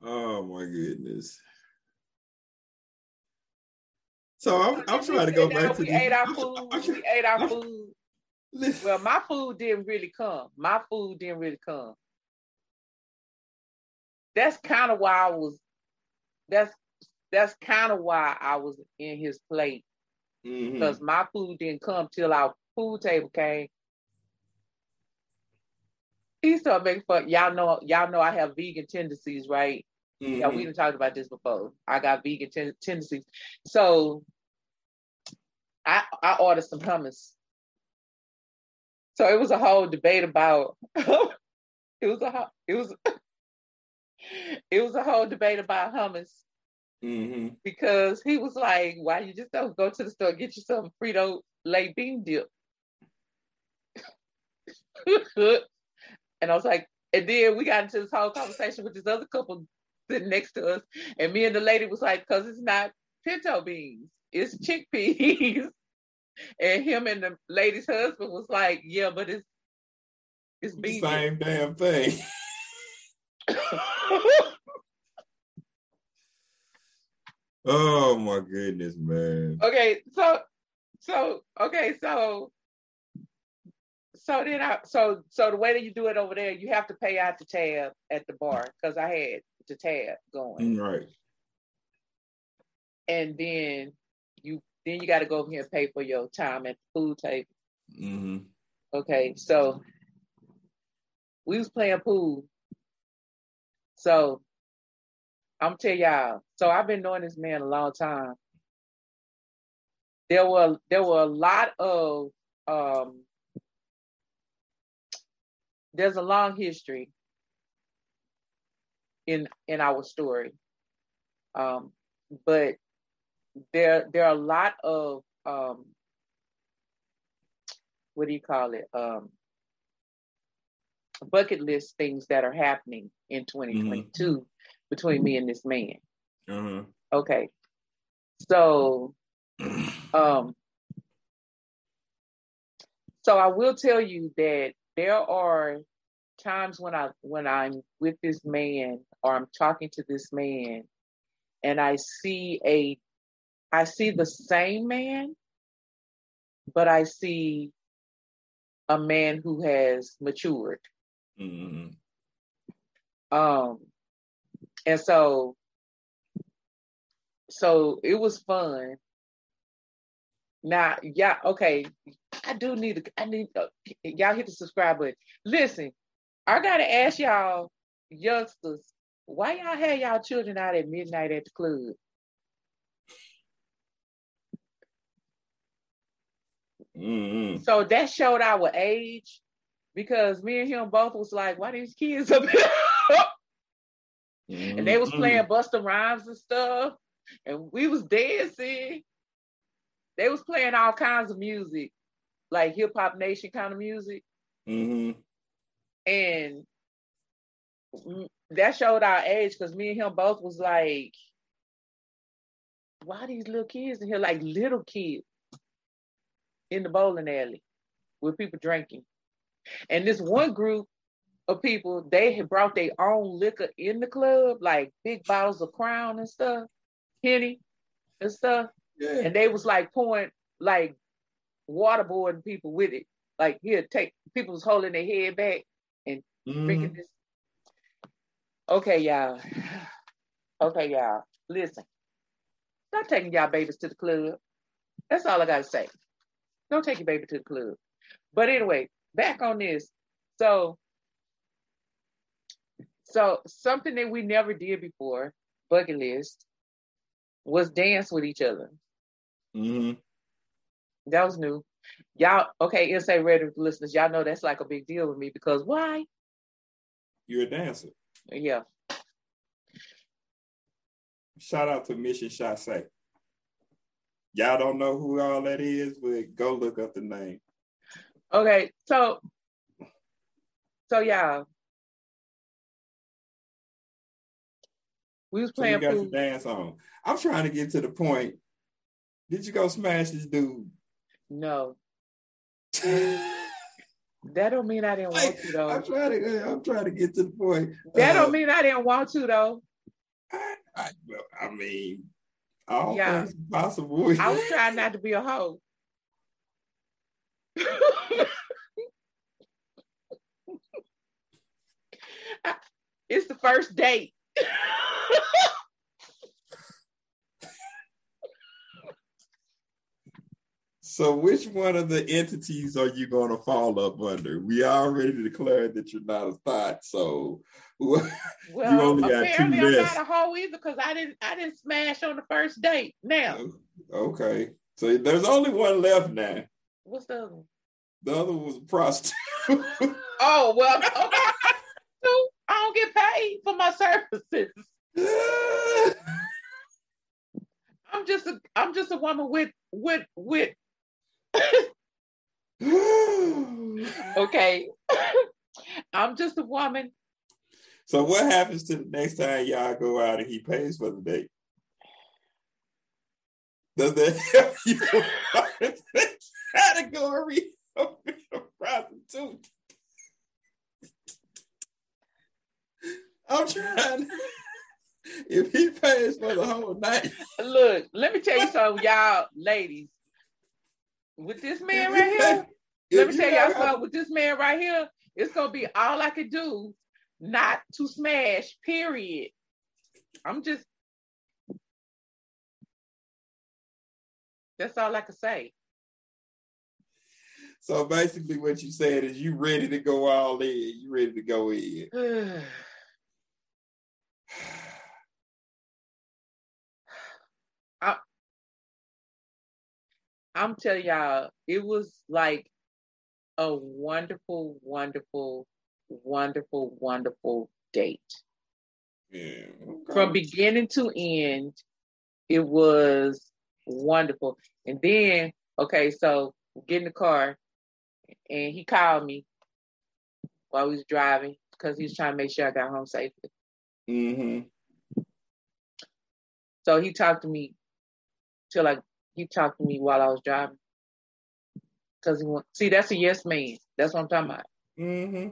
Oh my goodness. So I'm, I'm trying to go back to we the, ate our food. I'm, I'm, we ate our I'm, food. Listen. Well, my food didn't really come. My food didn't really come. That's kind of why I was. That's that's kind of why I was in his plate, mm-hmm. because my food didn't come till our food table came. He started making fun. Y'all know, y'all know I have vegan tendencies, right? Mm-hmm. Yeah, we done talked about this before. I got vegan ten- tendencies. So I I ordered some hummus. So it was a whole debate about it was a it was it was a whole debate about hummus. Mm-hmm. Because he was like, why you just don't go to the store, get yourself a Frito-Lay bean dip? And I was like, and then we got into this whole conversation with this other couple sitting next to us, and me and the lady was like, because it's not pinto beans, it's chickpeas. And him and the lady's husband was like, yeah, but it's it's beans. Same damn thing. Oh my goodness, man. Okay, so so okay, so so then I so so the way that you do it over there, you have to pay out the tab at the bar, because I had the tab going. Right. And then you then you got to go over here and pay for your time at the pool table. Mm-hmm. Okay, so we was playing pool. So I'm tell y'all, so I've been knowing this man a long time. There were there were a lot of um there's a long history in in our story. Um, but there there are a lot of um, what do you call it? Um, bucket list things that are happening in twenty twenty-two mm-hmm. between me and this man. Mm-hmm. Okay. So um, so I will tell you that there are times when I when I'm with this man, or I'm talking to this man, and I see a I see the same man, but I see a man who has matured. Mm-hmm. Um, and so so it was fun. Now, yeah, okay. I do need to I need to, y'all hit the subscribe button. Listen, I gotta ask y'all youngsters, why y'all have y'all children out at midnight at the club? Mm-hmm. So that showed our age, because me and him both was like, why these kids up here? Mm-hmm. And they was playing Busta Rhymes and stuff, and we was dancing. They was playing all kinds of music, like hip hop nation kind of music. Mm-hmm. And that showed our age, because me and him both was like, why are these little kids in here, like little kids in the bowling alley with people drinking? And this one group of people, they had brought their own liquor in the club, like big bottles of Crown and stuff, Henny and stuff. Yeah. And they was like pouring, like waterboarding people with it. Like, here, take, people was holding their head back and mm-hmm. drinking this. Okay, y'all. Okay, y'all. Listen. Stop taking y'all babies to the club. That's all I got to say. Don't take your baby to the club. But anyway, back on this. So, so something that we never did before, bucket list, was dance with each other. Mm-hmm. That was new. Y'all, okay, Insane Rhetoric listeners, y'all know that's like a big deal with me, because why? You're a dancer. Yeah. Shout out to Mission Shasay. Y'all don't know who all that is, but go look up the name. Okay, so, so y'all, We was playing so you got your dance on. I'm trying to get to the point. Did you go smash this dude? No. That don't mean I didn't like, want you though. I'm trying to. I'm trying to get to the point. That uh, don't mean I didn't want you though. I, I, I mean, all yeah. things possible. I was trying not to be a hoe. I, it's the first date. So which one of the entities are you going to fall up under? We already declared that you're not a thought, so well, you only got two apparently I'm less. Not a hoe either because I didn't I didn't smash on the first date. Now, okay, so there's only one left now. What's the other one? The other one was a prostitute. Oh well, I don't get paid for my services. I'm just a I'm just a woman with with with. Okay. I'm just a woman. So what happens to the next time y'all go out and he pays for the date? Does that help you go out of the category of a prostitute? I'm trying. If he pays for the whole night. Look, let me tell you something, y'all ladies. With this man right here, let me tell y'all something. With this man right here, it's gonna be all I can do not to smash, period. I'm just that's all I can say. So basically what you said is you ready to go all in, you ready to go in. I I'm telling y'all, it was like a wonderful, wonderful, wonderful, wonderful date. Yeah, okay. From beginning to end, it was wonderful. And then, okay, so get in the car, and he called me while we was driving because he was trying to make sure I got home safely. Mm-hmm. So he talked to me till I. He talked to me while I was driving. Cause he went, see, that's a yes man. That's what I'm talking about. Mm-hmm.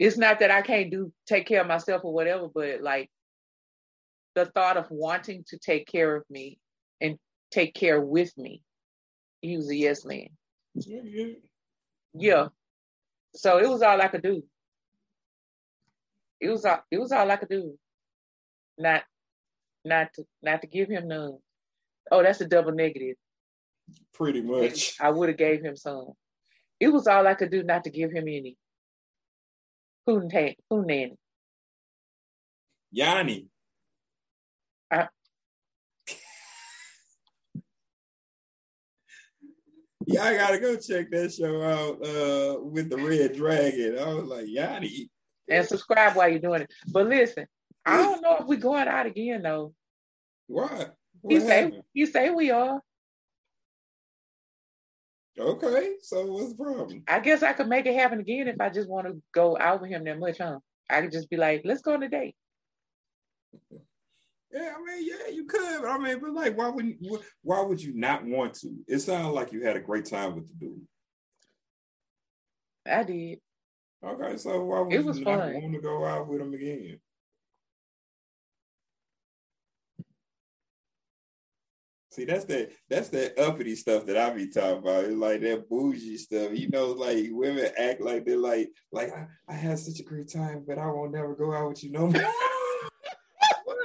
It's not that I can't do take care of myself or whatever, but like the thought of wanting to take care of me and take care with me, he was a yes man. Mm-hmm. Yeah. So it was all I could do. It was all, it was all I could do. Not Not to not to give him none. Oh, that's a double negative. Pretty much. I would have gave him some. It was all I could do not to give him any. Who nanny? Who nanny? Yanni. I... Yeah, I gotta go check that show out uh, with the Red Dragon. I was like, Yanni. And subscribe while you're doing it. But listen. I don't know if we're going out again though. Why? What he happened? say he say we are. Okay, so what's the problem? I guess I could make it happen again if I just want to go out with him that much, huh? I could just be like, let's go on a date. Yeah, I mean, yeah, you could. But I mean, but like, why would you, why would you not want to? It sounded like you had a great time with the dude. I did. Okay, so why would it was you not fun. Want to go out with him again? See, that's that that's that uppity stuff that I be talking about. It's like that bougie stuff. You know, like women act like they're like, like I, I had such a great time, but I won't never go out with you no more. What?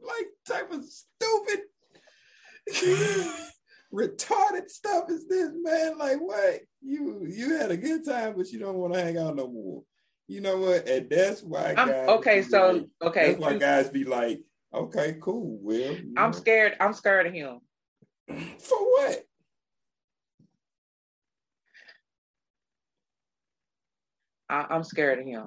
Like type of stupid retarded stuff is this, man? Like what? You you had a good time, but you don't want to hang out no more. You know what? And that's why I'm, guys okay, so like, okay. That's why guys be like, okay, cool. Well, I'm know. scared. I'm scared of him. For what? I, I'm scared of him.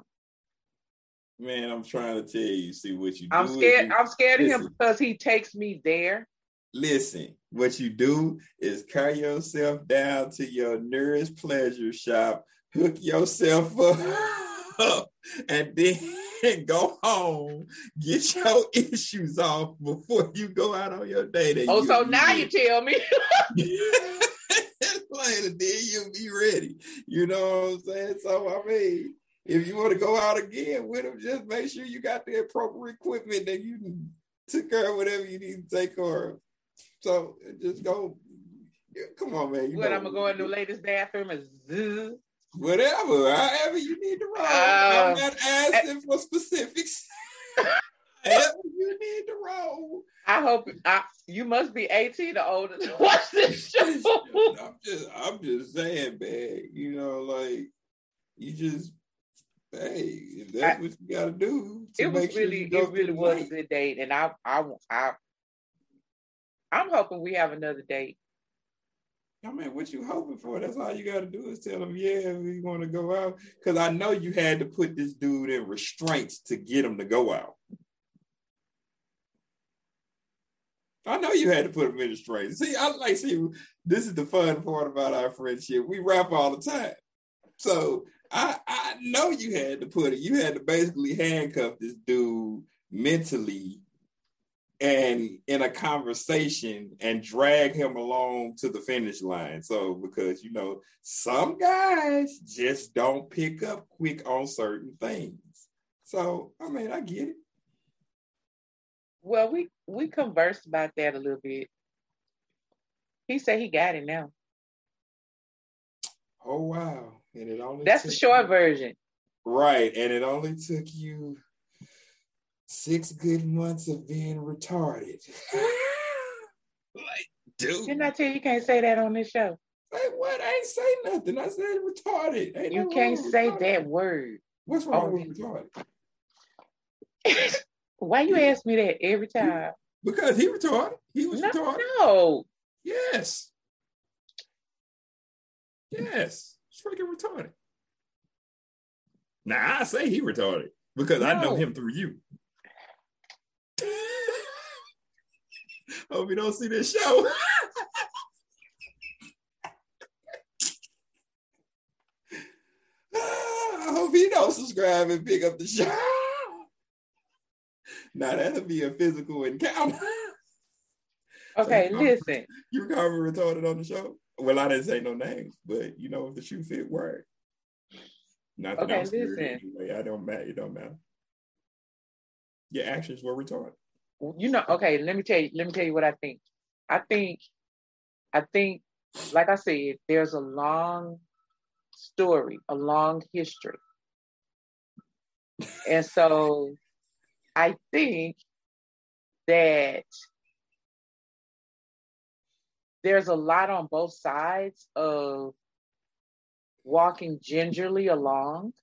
Man, I'm trying to tell you. See what you. I'm do scared. You, I'm scared listen, of him because he takes me there. Listen, what you do is carry yourself down to your nearest pleasure shop, hook yourself up, and then. and go home. Get your issues off before you go out on your day. That oh, you, so now you, you tell me. Later, then you'll be ready. You know what I'm saying? So, I mean, if you want to go out again with them, just make sure you got the appropriate equipment that you took care of, whatever you need to take care of. So, just go. Come on, man. You what, know, I'm going to go in the latest bathroom and zzz. Whatever, however you need to roll. Uh, I'm not asking uh, for specifics. However you need to roll. I hope I, you must be eighteen or older to watch this show. I'm just, I'm just saying, man. You know, like you just, hey, if that's I, what you got to do. To it was really, sure it really was life. A good date, and I, I, I, I'm hoping we have another date. I mean, what you hoping for? That's all you got to do is tell him, yeah, we want to go out. Because I know you had to put this dude in restraints to get him to go out. I know you had to put him in restraints. See, I like, see, this is the fun part about our friendship. We rap all the time. So I, I know you had to put it. You had to basically handcuff this dude mentally and in a conversation and drag him along to the finish line. So, because, you know, some guys just don't pick up quick on certain things. So, I mean, I get it. Well, we, we conversed about that a little bit. He said he got it now. Oh, wow. And it only That's the short you, version. Right. And it only took you six good months of being retarded. Like, dude. Didn't I tell you you can't say that on this show? Like, what? I ain't say nothing. I said retarded. Ain't you no can't say retarded. That word. What's wrong with retarded? Why you ask me that every time? Because he retarded. He was no, retarded. No. Yes. Yes. He's freaking retarded. Now, I say he retarded because no. I know him through you. Hope you don't see this show. I hope he don't subscribe and pick up the show. Now that'll be a physical encounter. Okay, so you listen. You remember retarded on the show? Well, I didn't say no names, but you know if the shoe fit word. Not that okay, I'm listen. Anyway, I don't matter. It don't matter. Your actions were retarded. You know, okay, let me tell you, let me tell you what I think. I think, I think, like I said, there's a long story, a long history. And so I think that there's a lot on both sides of walking gingerly along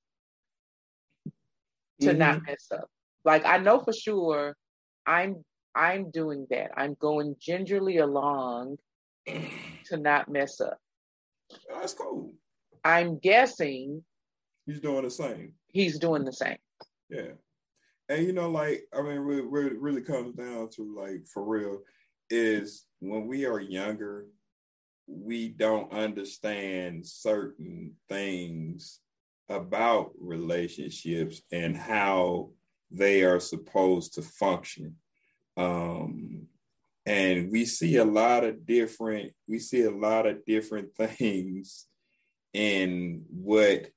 to mm-hmm. not mess up. Like, I know for sure I'm I'm doing that. I'm going gingerly along to not mess up. Oh, that's cool. I'm guessing he's doing the same. He's doing the same. Yeah. And you know, like, I mean, really, really, really comes down to, like, for real, is when we are younger, we don't understand certain things about relationships and how they are supposed to function. Um, and we see a lot of different, we see a lot of different things in what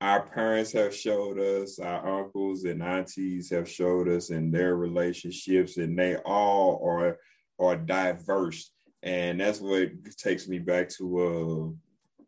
our parents have showed us, our uncles and aunties have showed us in their relationships, and they all are are diverse. And that's what takes me back to uh,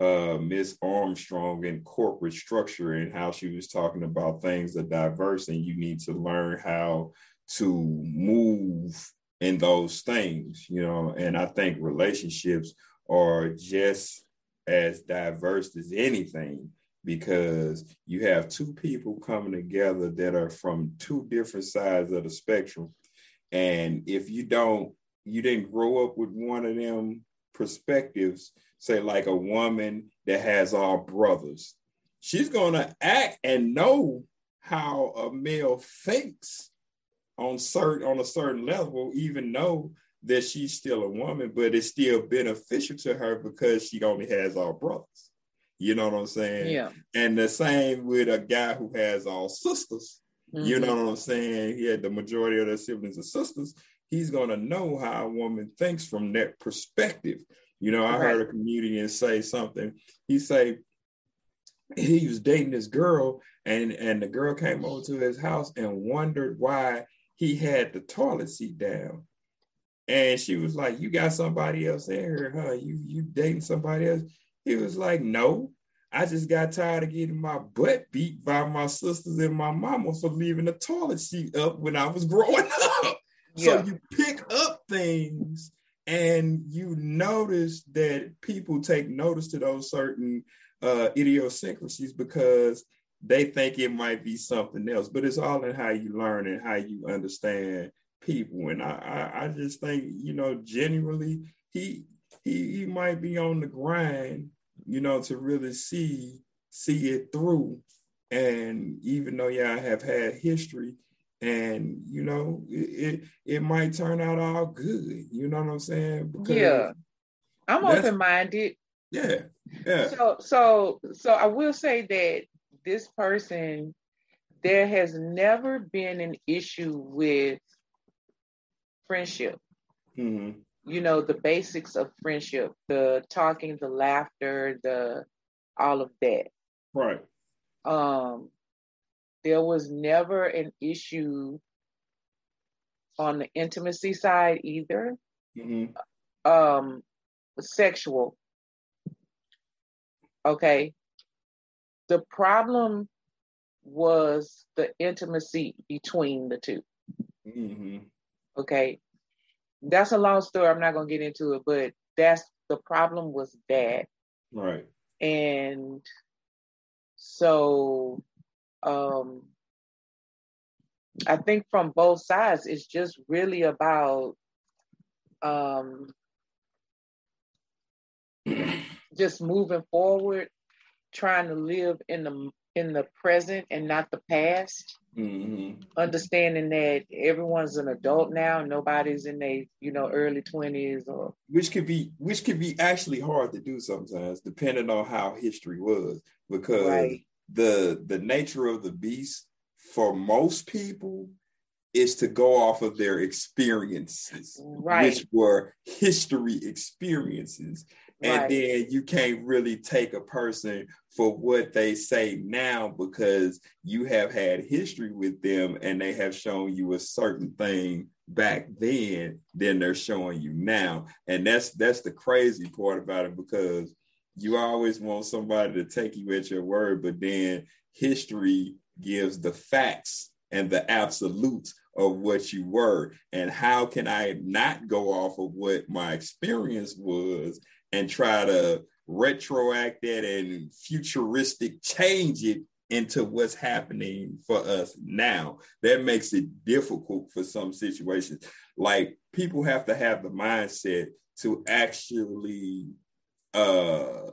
uh, Miss Armstrong and corporate structure and how she was talking about things are diverse and you need to learn how to move in those things, you know. And I think relationships are just as diverse as anything, because you have two people coming together that are from two different sides of the spectrum. And if you don't, you didn't grow up with one of them perspectives, say like a woman that has all brothers, she's going to act and know how a male thinks on certain, on a certain level, even though that she's still a woman, but it's still beneficial to her because she only has all brothers. You know what I'm saying? Yeah. And the same with a guy who has all sisters. Mm-hmm. You know what I'm saying? He had the majority of their siblings are sisters. He's going to know how a woman thinks from that perspective. You know, I right. heard a comedian say something. He say he was dating this girl, and, and the girl came over to his house and wondered why he had the toilet seat down. And she was like, "You got somebody else in here, huh? You, you dating somebody else?" He was like, "No, I just got tired of getting my butt beat by my sisters and my mama for leaving the toilet seat up when I was growing up." Yeah. So you pick up things and you notice that people take notice to those certain uh, idiosyncrasies because they think it might be something else. But it's all in how you learn and how you understand people. And I, I, I just think, you know, generally he, he, he might be on the grind, you know, to really see, see it through. And even though y'all have had history and, you know, it, it, it might turn out all good. You know what I'm saying? Because yeah. I'm open-minded. Yeah. Yeah. So, so, so I will say that this person, there has never been an issue with friendship. Mm-hmm. You know, the basics of friendship, the talking, the laughter, the all of that. Right. Um, there was never an issue on the intimacy side either. Mm-hmm. Um, sexual. Okay. The problem was the intimacy between the two. Mm-hmm. Okay. That's a long story. I'm not going to get into it, but that's the problem was that. Right. And so um, I think from both sides, it's just really about um, just moving forward, trying to live in the in the present and not the past. Mm-hmm. Understanding that everyone's an adult now, nobody's in their, you know, early twenties, or which could be which could be actually hard to do sometimes, depending on how history was, because right. the the nature of the beast for most people is to go off of their experiences, right. which were history experiences. And right. then you can't really take a person for what they say now because you have had history with them and they have shown you a certain thing back then, then they're showing you now. And that's that's the crazy part about it, because you always want somebody to take you at your word, but then history gives the facts and the absolutes of what you were. And how can I not go off of what my experience was and try to retroact that and futuristic change it into what's happening for us now? That makes it difficult for some situations. Like, people have to have the mindset to actually uh,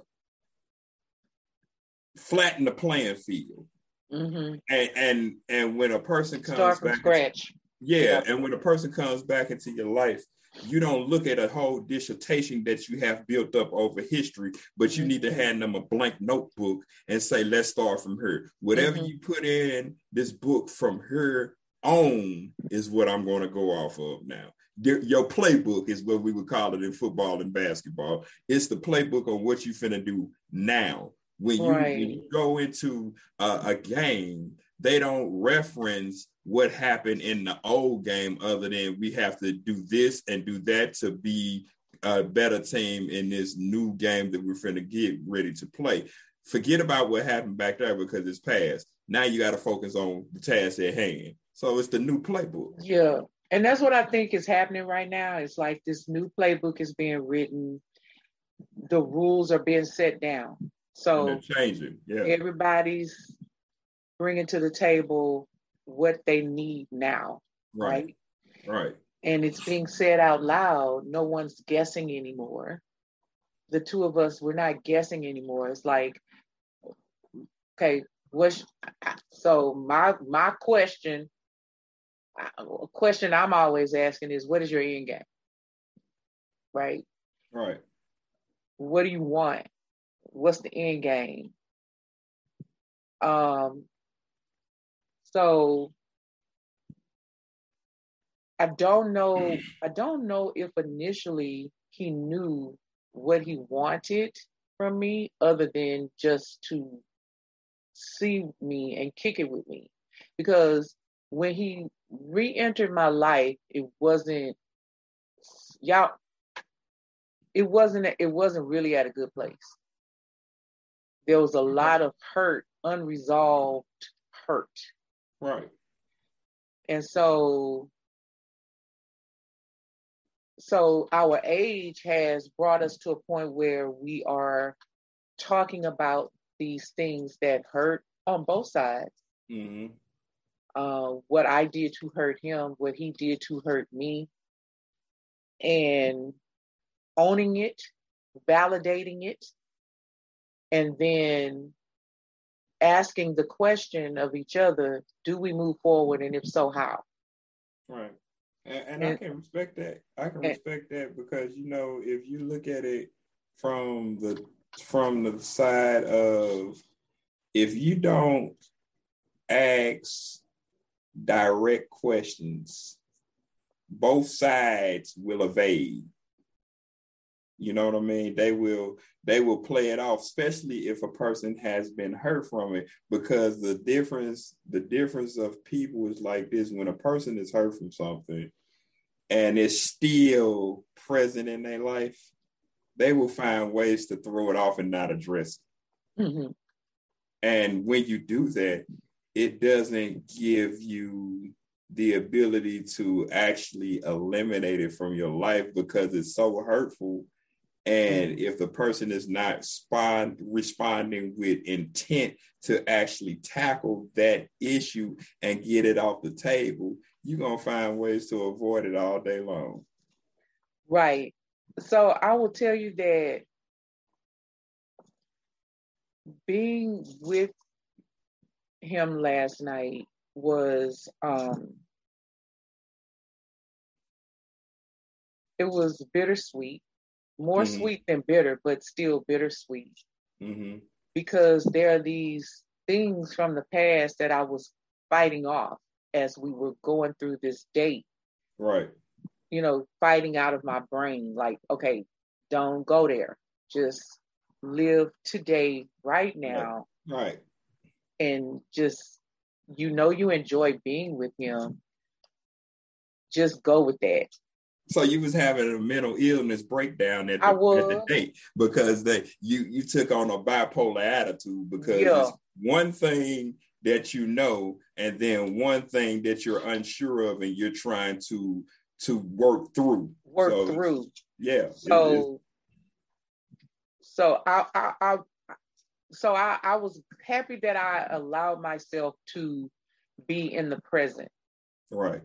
flatten the playing field. Mm-hmm. And, and and when a person comes Start from back, scratch. Yeah, yeah, and when a person comes back into your life, you don't look at a whole dissertation that you have built up over history, but you mm-hmm. need to hand them a blank notebook and say, "Let's start from here. Whatever mm-hmm. you put in this book from here on is what I'm going to go off of now." Your playbook is what we would call it in football and basketball. It's the playbook on what you finna do now. When you, right. when you go into a, a game, they don't reference what happened in the old game other than we have to do this and do that to be a better team in this new game that we're going to get ready to play. Forget about what happened back there because it's past. Now you got to focus on the task at hand. So it's the new playbook. Yeah. And that's what I think is happening right now. It's like this new playbook is being written. The rules are being set down. So changing. Yeah. Everybody's bringing to the table what they need now. Right. right. Right. And it's being said out loud. No one's guessing anymore. The two of us, we're not guessing anymore. It's like, okay, what's, so my, my question, a question I'm always asking is, what is your end game? Right. Right. What do you want? What's the end game? Um, so I don't know. I don't know if initially he knew what he wanted from me, other than just to see me and kick it with me. Because when he re-entered my life, it wasn't y'all. It wasn't. It wasn't really at a good place. There was a lot of hurt, unresolved hurt. Right. And so. So our age has brought us to a point where we are talking about these things that hurt on both sides. Mm-hmm. Uh, what I did to hurt him, what he did to hurt me, and owning it, validating it, and then asking the question of each other, do we move forward? And if so, how? Right. And, and I can respect that. I can respect that because, you know, if you look at it from the from the side of, if you don't ask direct questions, both sides will evade. You know what I mean? They will they will play it off, especially if a person has been hurt from it, because the difference the difference of people is like this. When a person is hurt from something and it's still present in their life, they will find ways to throw it off and not address it. Mm-hmm. And when you do that, it doesn't give you the ability to actually eliminate it from your life because it's so hurtful. And if the person is not respond, responding with intent to actually tackle that issue and get it off the table, you're going to find ways to avoid it all day long. Right. So I will tell you that being with him last night was, um, it was bittersweet. More mm-hmm. sweet than bitter, but still bittersweet. Mm-hmm. Because there are these things from the past that I was fighting off as we were going through this date. Right. You know, fighting out of my brain. Like, okay, don't go there. Just live today, right now. Right. And just, you know, you enjoy being with him. Just go with that. So you was having a mental illness breakdown at the, at the date because they you you took on a bipolar attitude because yeah. it's one thing that you know and then one thing that you're unsure of and you're trying to to work through. Work so, through. Yeah. So it, so I I, I so I, I was happy that I allowed myself to be in the present. Right.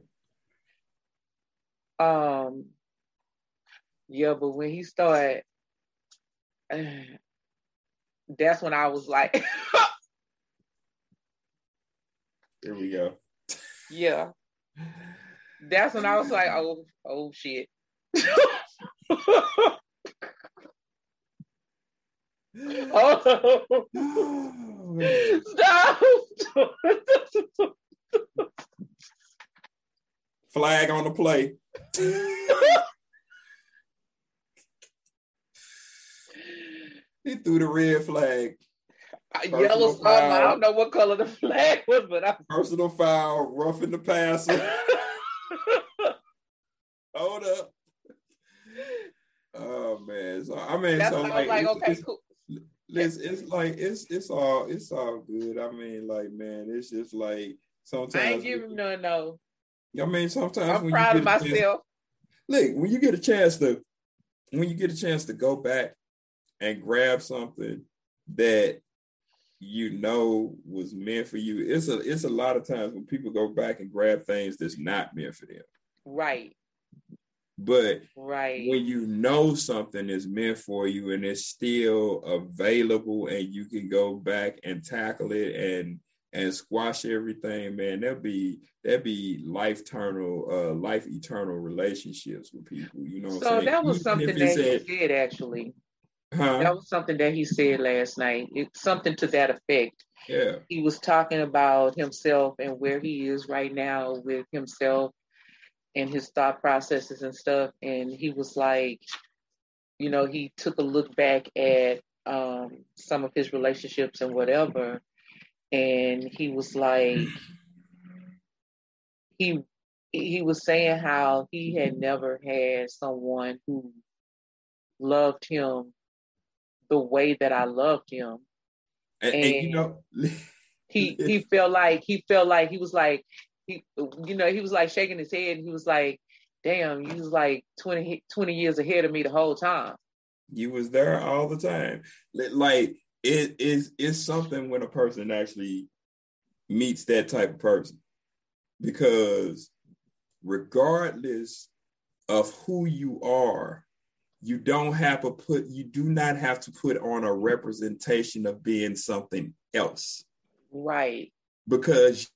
Um, yeah, but when he started, uh, that's when I was like, here we go. Yeah. That's when I was like, oh, oh shit. oh. Stop. Flag on the play. He threw the red flag. Personal Yellow foul. I don't know what color the flag was, but I personal foul, roughing the passer. Hold up. Oh man. So I mean, that's so like, like it's, okay, it's, cool. Listen, it's like it's it's all it's all good. I mean, like, man, it's just like sometimes I ain't giving none though. I mean, sometimes I'm when proud you get of myself. Chance, look, when you get a chance to, when you get a chance to go back and grab something that you know was meant for you, it's a it's a lot of times when people go back and grab things that's not meant for them. Right. But right. when you know something is meant for you and it's still available and you can go back and tackle it and. and squash everything, man, that'd be that'd be life eternal, uh, life eternal relationships with people, you know what so I'm saying? So that was something that he said, he did actually. Huh? That was something that he said last night. It's something to that effect. Yeah. He was talking about himself and where he is right now with himself and his thought processes and stuff. And he was like, you know, he took a look back at um, some of his relationships and whatever. And he was like, he he was saying how he had never had someone who loved him the way that I loved him. And, and, and you know, he he felt like he felt like he was like he you know he was like shaking his head, and he was like, damn, you was like twenty, twenty years ahead of me the whole time. You was there all the time. Like it is it's something when a person actually meets that type of person, because regardless of who you are, you don't have to put, you do not have to put on a representation of being something else. Right. Because you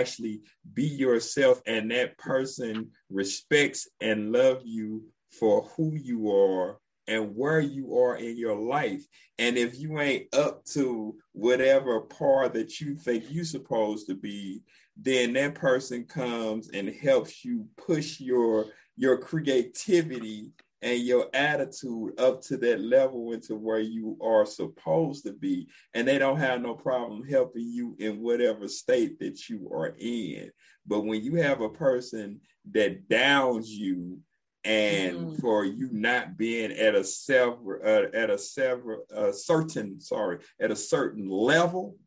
actually be yourself, and that person respects and loves you for who you are and where you are in your life. And if you ain't up to whatever par that you think you're supposed to be, then that person comes and helps you push your, your creativity and your attitude up to that level into where you are supposed to be. And they don't have no problem helping you in whatever state that you are in. But when you have a person that downs you, and mm. for you not being at a sever, uh, at a sever, uh, certain, sorry, at a certain level,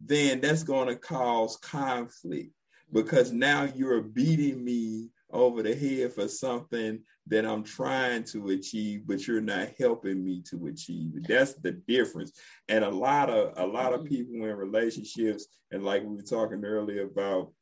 then that's going to cause conflict, because now you're beating me over the head for something that I'm trying to achieve, but you're not helping me to achieve. That's the difference. And a lot of a lot of people in relationships, and like we were talking earlier about,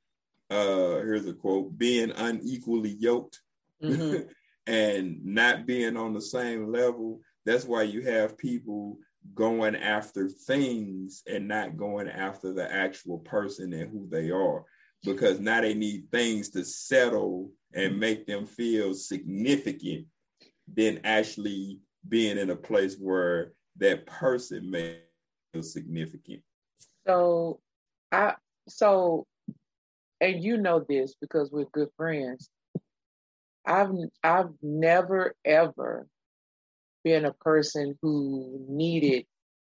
uh, here's a quote, being unequally yoked mm-hmm. and not being on the same level. That's why you have people going after things and not going after the actual person and who they are, because now they need things to settle and make them feel significant than actually being in a place where that person may feel significant. So I, so, and you know this because we're good friends. I've, I've never, ever been a person who needed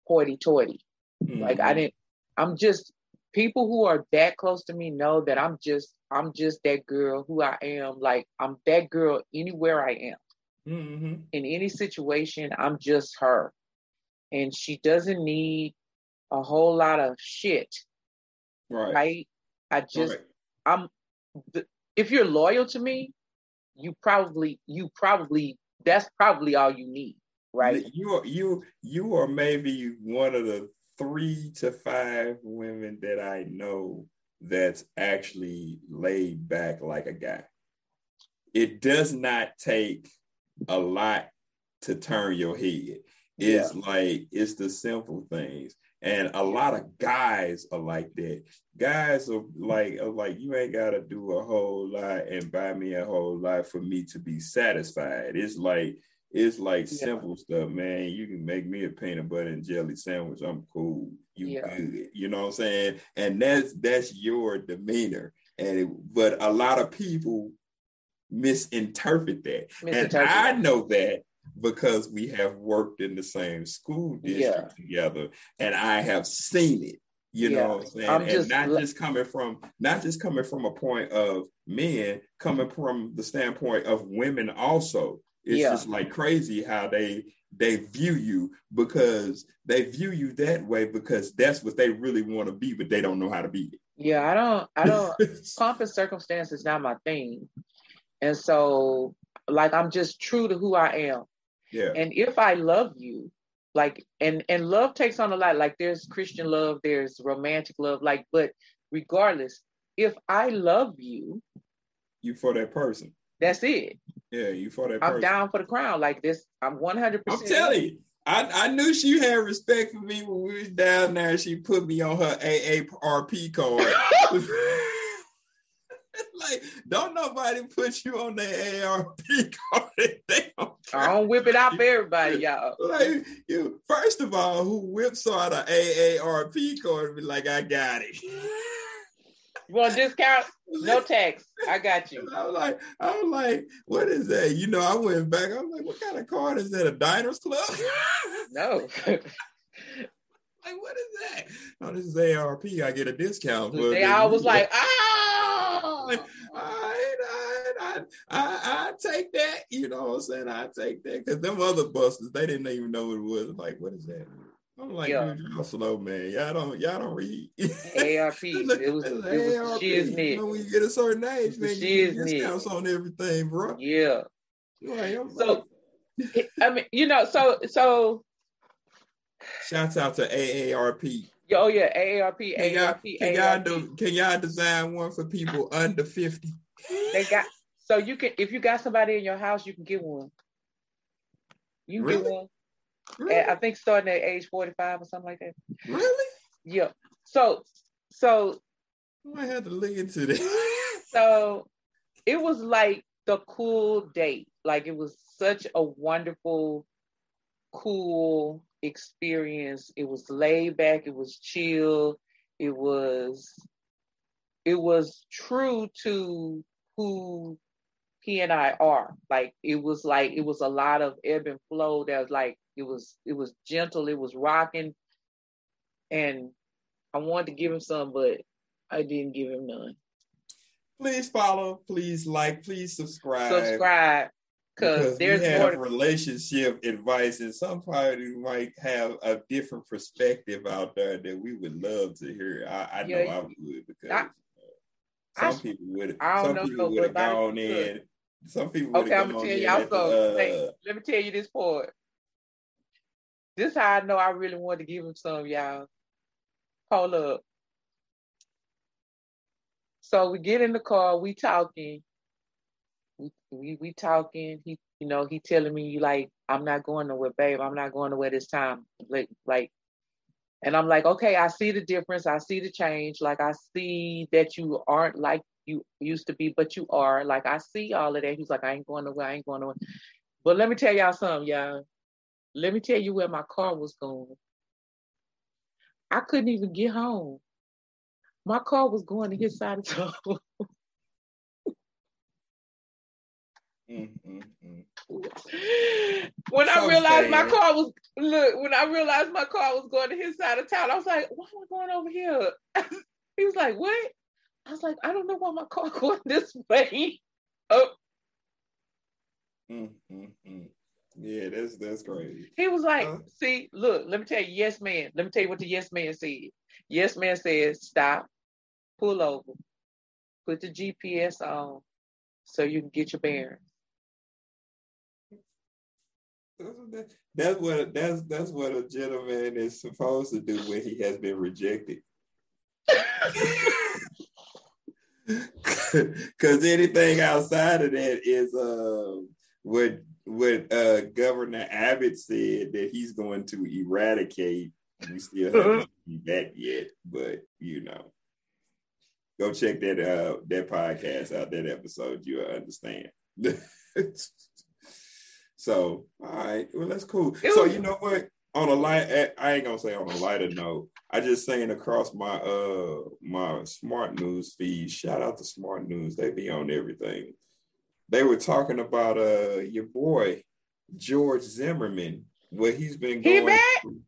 hoity-toity. Mm-hmm. Like I didn't, I'm just, people who are that close to me know that I'm just, I'm just that girl who I am. Like I'm that girl anywhere I am. Mm-hmm. In any situation, I'm just her. And she doesn't need a whole lot of shit. Right. Right? I just, right. I'm, if you're loyal to me, you probably, you probably, that's probably all you need. Right. You are, you, you are maybe one of the three to five women that I know that's actually laid back like a guy. It does not take a lot to turn your head. It's yeah. like, it's the simple things. And a lot of guys are like that. Guys are like, are like, you ain't got to do a whole lot and buy me a whole lot for me to be satisfied. It's like, It's like yeah. simple stuff, man. You can make me a peanut butter and jelly sandwich. I'm cool. You yeah. good. You know what I'm saying? And that's that's your demeanor. And it, but a lot of people misinterpret that. Misinterpret. And I know that because we have worked in the same school district yeah. together, and I have seen it. You yeah. know what I'm saying? I'm and just not le- just coming from not just coming from a point of men, coming from the standpoint of women also. It's yeah. just like crazy how they they view you, because they view you that way because that's what they really want to be, but they don't know how to be it. Yeah, I don't, I don't, pomp and circumstance is not my thing. And so, like, I'm just true to who I am. Yeah. And if I love you, like, and, and love takes on a lot. Like, there's Christian love, there's romantic love, like, but regardless, if I love you. You for that person. That's it. Yeah, you for that person. I'm down for the crown like this. I'm one hundred percent. I'm telling you, I, I knew she had respect for me when we was down there. She put me on her A A R P card. Like, don't nobody put you on the A A R P card. They don't I don't whip it out for everybody, y'all. Like, you, first of all, who whips out an A A R P card be like, I got it. You want a discount? No tax. I got you. I was like, I was like, what is that? You know, I went back. I was like, what kind of card is that? A diner's club? No. Like, what is that? Oh, this is A R P. I get a discount. They always like, oh, like, I, I, I, I take that. You know what I'm saying? I take that. Because them other busters, they didn't even know what it was. Like, what is that? I'm like, yeah. Dude, y'all slow, man. Y'all don't, y'all don't read. A R P. It was, it was A R P. She is neat. You know, when you get a certain age, man, she you get discounts on everything, bro. Yeah. Like, so, like, I mean, you know, so, so. Shouts out to A A R P. Oh yeah, A A R P. Can y'all, A A R P. Can y'all, do, can y'all design one for people under fifty? They got so you can if you got somebody in your house, you can get one. You can really? get one. Really? I think starting at age forty-five or something like that. Really? Yeah. So, so. I had to look into this. So, it was like the cool date. Like it was such a wonderful, cool experience. It was laid back. It was chill. It was. It was true to who he and I are. Like it was like it was a lot of ebb and flow. That was like. It was it was gentle, it was rocking, and I wanted to give him some, but I didn't give him none. Please follow, please like, please subscribe. Subscribe, because there's we have more relationship advice, and somebody might have a different perspective out there that we would love to hear. I, I yeah, know I would, because I, some I, people would some know, people would have gone in. Could. Some people would have okay, gone in. Okay, I'm gonna tell you also. Uh, hey, let me tell you this part. This is how I know I really wanted to give him some, y'all. Hold up. So we get in the car, we talking. We we, we talking. He, you know, he telling me, you like, I'm not going nowhere, babe. I'm not going nowhere this time. Like, like, and I'm like, okay, I see the difference. I see the change. Like, I see that you aren't like you used to be, but you are. Like, I see all of that. He's like, I ain't going nowhere. I ain't going nowhere. But let me tell y'all something, y'all. Let me tell you where my car was going. I couldn't even get home. My car was going to his side of town. When I realized my car was look, when I realized my car was going to his side of town, I was like, "Why am I going over here?" He was like, "What?" I was like, "I don't know why my car going this way." Oh. Mm-hmm. Yeah, that's that's crazy. He was like, huh? See, look, let me tell you, yes, man. Let me tell you what the yes man said. Yes, man says, stop, pull over, put the G P S on so you can get your bearings. That's what that's that's what a gentleman is supposed to do when he has been rejected. Cause anything outside of that is uh what What uh, Governor Abbott said, that he's going to eradicate. We still haven't seen that yet, but you know, go check that uh, that podcast out, that episode. You'll understand. So, all right, well, that's cool. Ew. So, you know what? On a light, I ain't gonna say on a lighter note. I just saying across my uh my Smart News feed. Shout out to Smart News. They be on everything. They were talking about uh your boy George Zimmerman, what he's been going he through.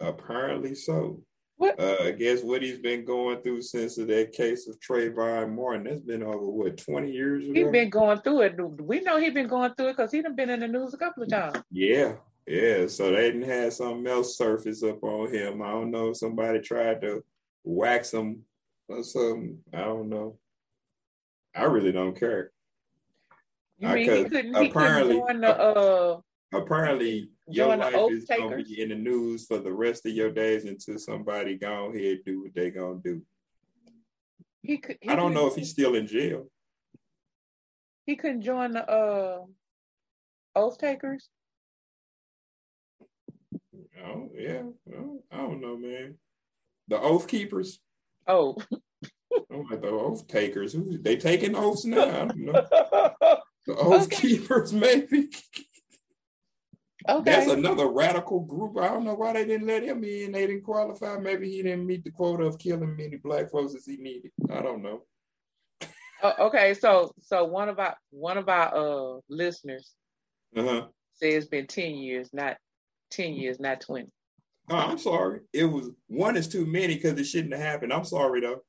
Apparently so. What? Uh, guess what he's been going through since that case of Trayvon Martin. That's been over what twenty years ago. He's been going through it. We know he's been going through it because he done been in the news a couple of times. Yeah, yeah. So they didn't have something else surface up on him. I don't know if somebody tried to wax him or something. I don't know. I really don't care. You mean he couldn't, he apparently, couldn't join the, uh, apparently your life is going to be in the news for the rest of your days until somebody go ahead and do what they going to do. He could, he I don't know if he's still in jail. He couldn't join the uh, Oath Takers? Oh, yeah. Well, I don't know, man. The Oath Keepers? Oh. I'm like, the Oath Takers. Who, they taking oaths now? I don't know. The Oath okay. Keepers, maybe. Okay. That's another radical group. I don't know why they didn't let him in. They didn't qualify. Maybe he didn't meet the quota of killing many black folks as he needed. I don't know. Oh, okay, so so one of our one of our uh, listeners uh-huh. said it's been ten years, not ten years, not twenty. Oh, I'm sorry. It was one is too many because it shouldn't have happened. I'm sorry though.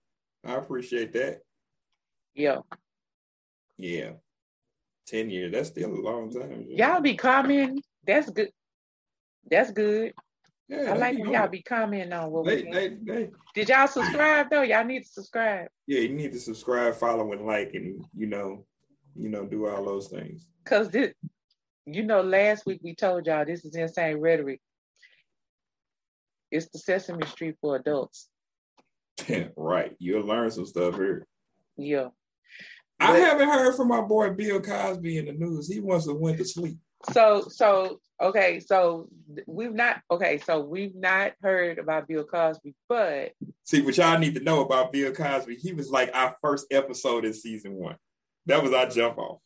I appreciate that. Yeah. Yeah. Ten years. That's still a long time. Y'all be commenting. That's good. That's good. Yeah, I like when y'all be commenting on what they, we they, they. Did y'all subscribe though? Y'all need to subscribe. Yeah, you need to subscribe, follow, and like, and you know, you know, do all those things. Cause this, you know, last week we told y'all this is Insane Rhetoric. It's the Sesame Street for adults. Right, you'll learn some stuff here. Yeah, I but, haven't heard from my boy Bill Cosby in the news. He wants to went to sleep. So, so okay, so we've not okay, so we've not heard about Bill Cosby, but see what y'all need to know about Bill Cosby. He was like our first episode in season one. That was our jump off.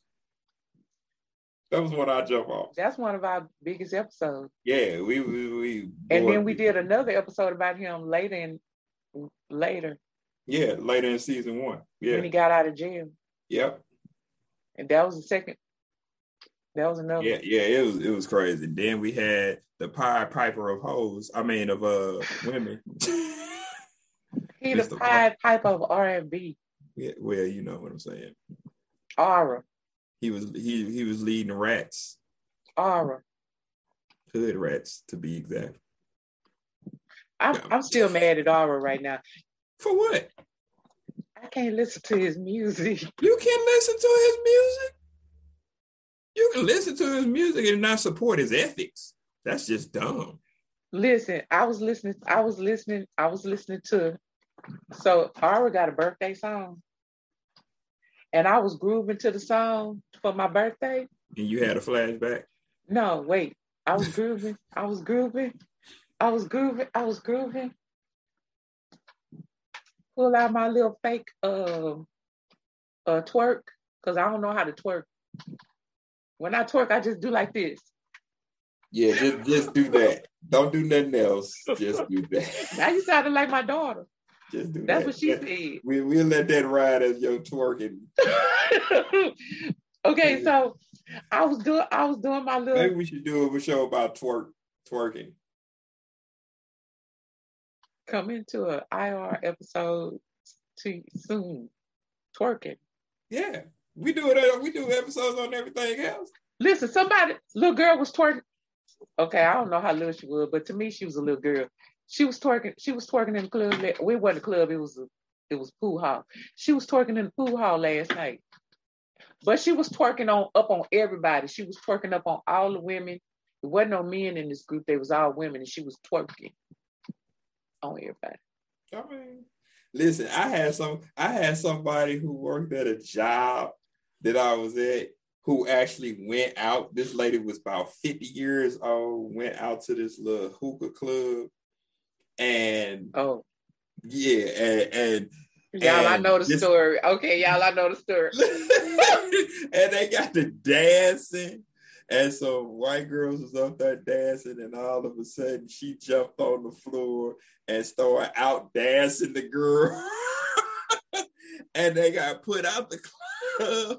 That was one I jump off. That's one of our biggest episodes. Yeah, we we, we and boy, then we did another episode about him later in later. Yeah, later in season one. Yeah, when he got out of jail. Yep. And that was the second. That was another. Yeah, yeah, it was it was crazy. Then we had the Pied Piper of hoes. I mean, of uh women. He the Pied Piper of R and B. Yeah, well, you know what I'm saying. Aura. He was he he was leading rats. Aura. Hood rats, to be exact. I'm I'm still mad at Aura right now. For what? I can't listen to his music. You can't listen to his music? You can listen to his music and not support his ethics. That's just dumb. Listen, I was listening, I was listening, I was listening to so Aura got a birthday song. And I was grooving to the song for my birthday. And you had a flashback? No, wait. I was grooving. I was grooving. I was grooving. I was grooving. Pull out my little fake uh, uh, twerk, because I don't know how to twerk. When I twerk, I just do like this. Yeah, just, just do that. Don't do nothing else. Just do that. Now you sounded like my daughter. Just do That's that. What she that, said. We, we'll let that ride as your twerking. Okay, so I was doing I was doing my little. Maybe we should do a show about twerk twerking. Come into an I R episode too soon. Twerking. Yeah, we do it. We do episodes on everything else. Listen, somebody, little girl was twerking. Okay, I don't know how little she was, but to me, she was a little girl. She was twerking. She was twerking in the club. It wasn't a club. It was a, it was pool hall. She was twerking in the pool hall last night, but she was twerking on up on everybody. She was twerking up on all the women. There wasn't no men in this group. They was all women, and she was twerking on everybody. I mean, listen. I had some. I had somebody who worked at a job that I was at who actually went out. This lady was about fifty years old. Went out to this little hookah club. And oh yeah, and, and y'all, and I know the this, story. Okay, y'all, I know the story. And they got to dancing, and some white girls was up there dancing, and all of a sudden she jumped on the floor and started out dancing the girl, and they got put out the club.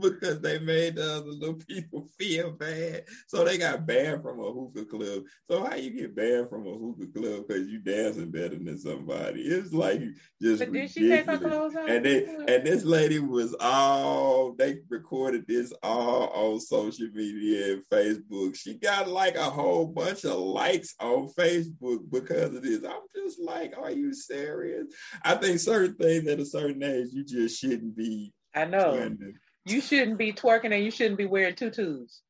Because they made the other little people feel bad. So they got banned from a hookah club. So how you get banned from a hookah club because you dancing better than somebody? It's like just but ridiculous. Did she take her clothes off? And, they, and this lady was all, they recorded this all on social media and Facebook. She got like a whole bunch of likes on Facebook because of this. I'm just like, are you serious? I think certain things at a certain age, you just shouldn't be. I know. Trending. You shouldn't be twerking and you shouldn't be wearing tutus.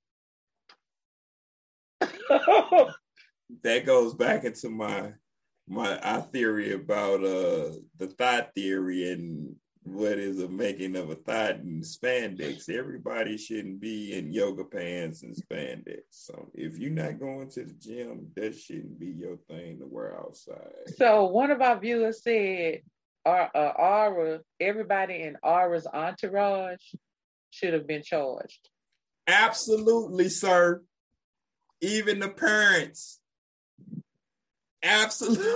That goes back into my my I theory about uh the thigh theory and what is the making of a thigh and spandex. Everybody shouldn't be in yoga pants and spandex. So if you're not going to the gym, that shouldn't be your thing to wear outside. So one of our viewers said, uh, uh, Aura, everybody in Aura's entourage should have been charged. Absolutely, sir. even the parents. Absolutely.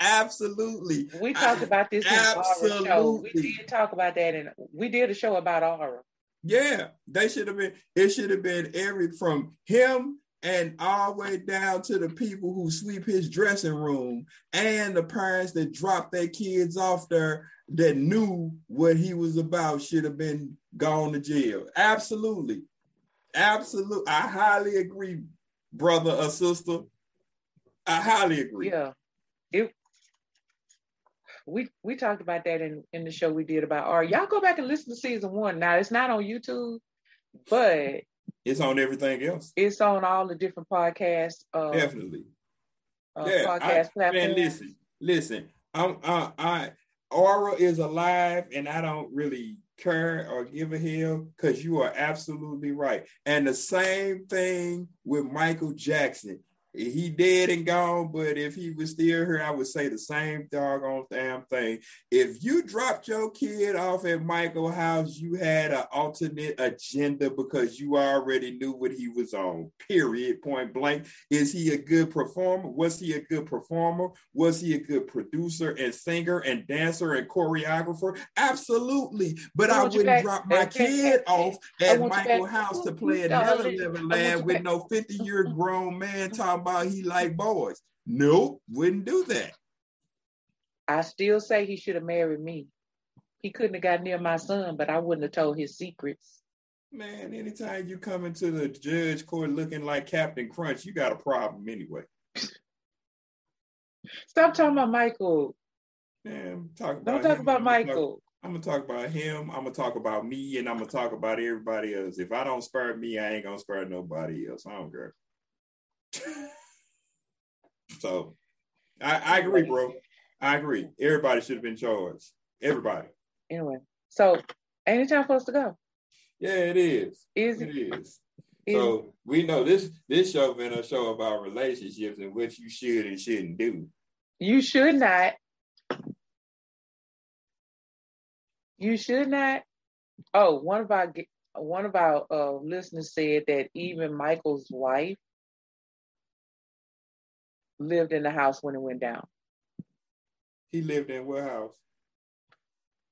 Absolutely. We talked about this in Aura show. We did talk about that, and we did a show about Aura. Yeah, they should have been, it should have been every, from him and all the way down to the people who sweep his dressing room and the parents that dropped their kids off there that knew what he was about should have been gone to jail. Absolutely. Absolutely. I highly agree, brother or sister. I highly agree. Yeah. It, we we talked about that in, in the show we did about R. Y'all go back and listen to season one. Now, it's not on YouTube, but it's on everything else. It's on all the different podcasts. Uh, Definitely. Uh, yeah, podcast I, platforms. Man, listen, listen. I'm, I, I, Aura is alive, and I don't really care or give a hell, because you are absolutely right. And the same thing with Michael Jackson. He dead and gone, but if he was still here, I would say the same doggone damn thing. If you dropped your kid off at Michael's house, you had an alternate agenda because you already knew what he was on, period, point blank. Is he a good performer? Was he a good performer? Was he a good producer and singer and dancer and choreographer? Absolutely. But I, I wouldn't back, drop my back, kid back, off at Michael's house to play at Never Living Land with back. no fifty-year grown man talking about he like boys. Nope, wouldn't do that. I still say he should have married me. He couldn't have got near my son, but I wouldn't have told his secrets. Man, anytime you come into the judge court looking like Captain Crunch, you got a problem anyway. Stop talking about Michael. Man, talk about Don't talk him. about I'm Michael. Talk, I'm going to talk about him, I'm going to talk about me, and I'm going to talk about everybody else. If I don't spare me, I ain't going to spare nobody else. I don't care. So I, I agree, bro. I agree. Everybody should have been charged. Everybody. Anyway, so ain't it time for us to go? Yeah, it is. Is it? It is. is. So we know this this show been a show about relationships and what you should and shouldn't do. You should not. You should not. Oh, one of our one of our uh, listeners said that even Michael's wife lived in the house when it went down. He lived in what house?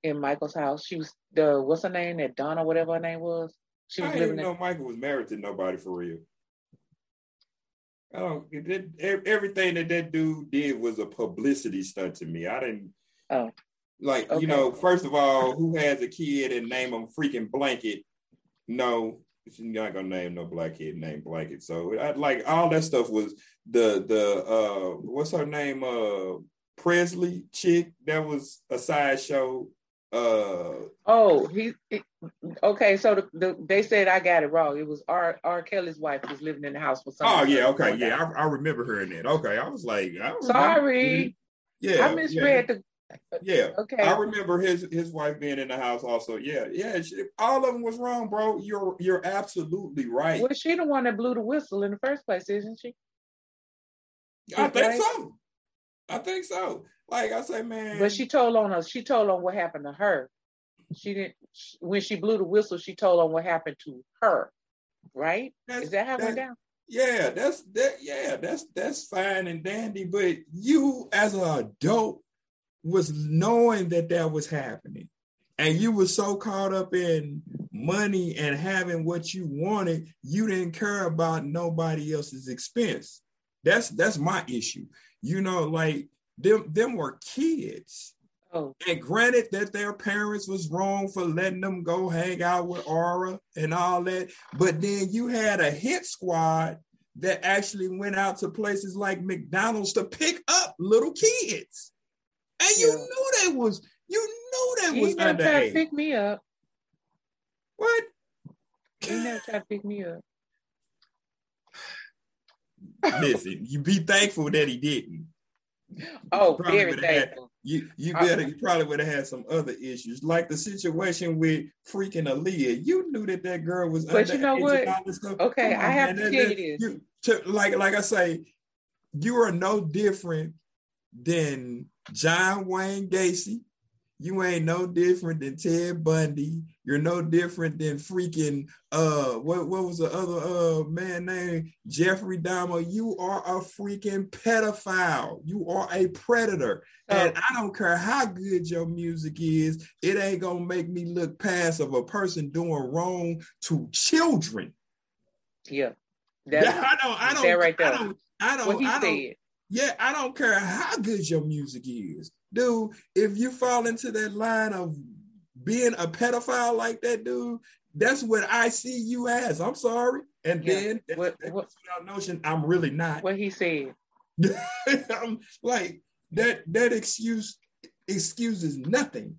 In Michael's house. She was the, what's her name? That Donna, whatever her name was. She was I living didn't in- know Michael was married to nobody for real. I don't, it, it, everything that that dude did was a publicity stunt to me. I didn't, oh. like, okay. You know, first of all, who has a kid and name them freaking Blanket? No. You're not gonna name no black kid named Blanket. So I like all that stuff was the the uh what's her name? Uh Presley chick that was a sideshow. Uh oh, he it, okay, so the, the they said I got it wrong. It was R. R. Kelly's wife was living in the house with somebody. Oh yeah, okay, yeah. I, I remember her in that. Okay, I was like, I sorry. Yeah, I misread yeah. the Yeah, okay. I remember his his wife being in the house also. Yeah, yeah. She, all of them was wrong, bro. You're you're absolutely right. Well, she the one that blew the whistle in the first place, isn't she? she I think right? so. I think so. Like I say, man. But she told on us. She told on what happened to her. She didn't. She, when she blew the whistle, she told on what happened to her. Right? That's, Is that how it went down? Yeah, that's that. Yeah, that's that's fine and dandy. But you, as an adult, was knowing that that was happening, and you were so caught up in money and having what you wanted, you didn't care about nobody else's expense. That's that's my issue. You know, like them them were kids. Oh. And granted that their parents was wrong for letting them go hang out with Aura and all that, but then you had a hit squad that actually went out to places like McDonald's to pick up little kids. And you yeah. knew that was, you knew that he was underage. He never tried to pick me up. What? He never tried to pick me up. Listen, you be thankful that he didn't. Oh, very thankful. Had, you you better, you probably would have had some other issues, like the situation with freaking Aaliyah. You knew that that girl was underage. But you know what? Okay, I have to tell you this. To, like, like I say, you are no different than John Wayne Gacy. You ain't no different than Ted Bundy. You're no different than freaking, uh, what, what was the other uh man named Jeffrey Dahmer? You are a freaking pedophile. You are a predator. Oh. And I don't care how good your music is, it ain't gonna make me look past of a person doing wrong to children. Yeah. That, yeah, I don't, I don't, that right there. I don't, I don't, what he I don't, said. Yeah, I don't care how good your music is. Dude, if you fall into that line of being a pedophile like that, dude, that's what I see you as. I'm sorry. And yeah. then that, what, that, what, that notion, I'm really not. What he said. I'm like, that that excuse excuses nothing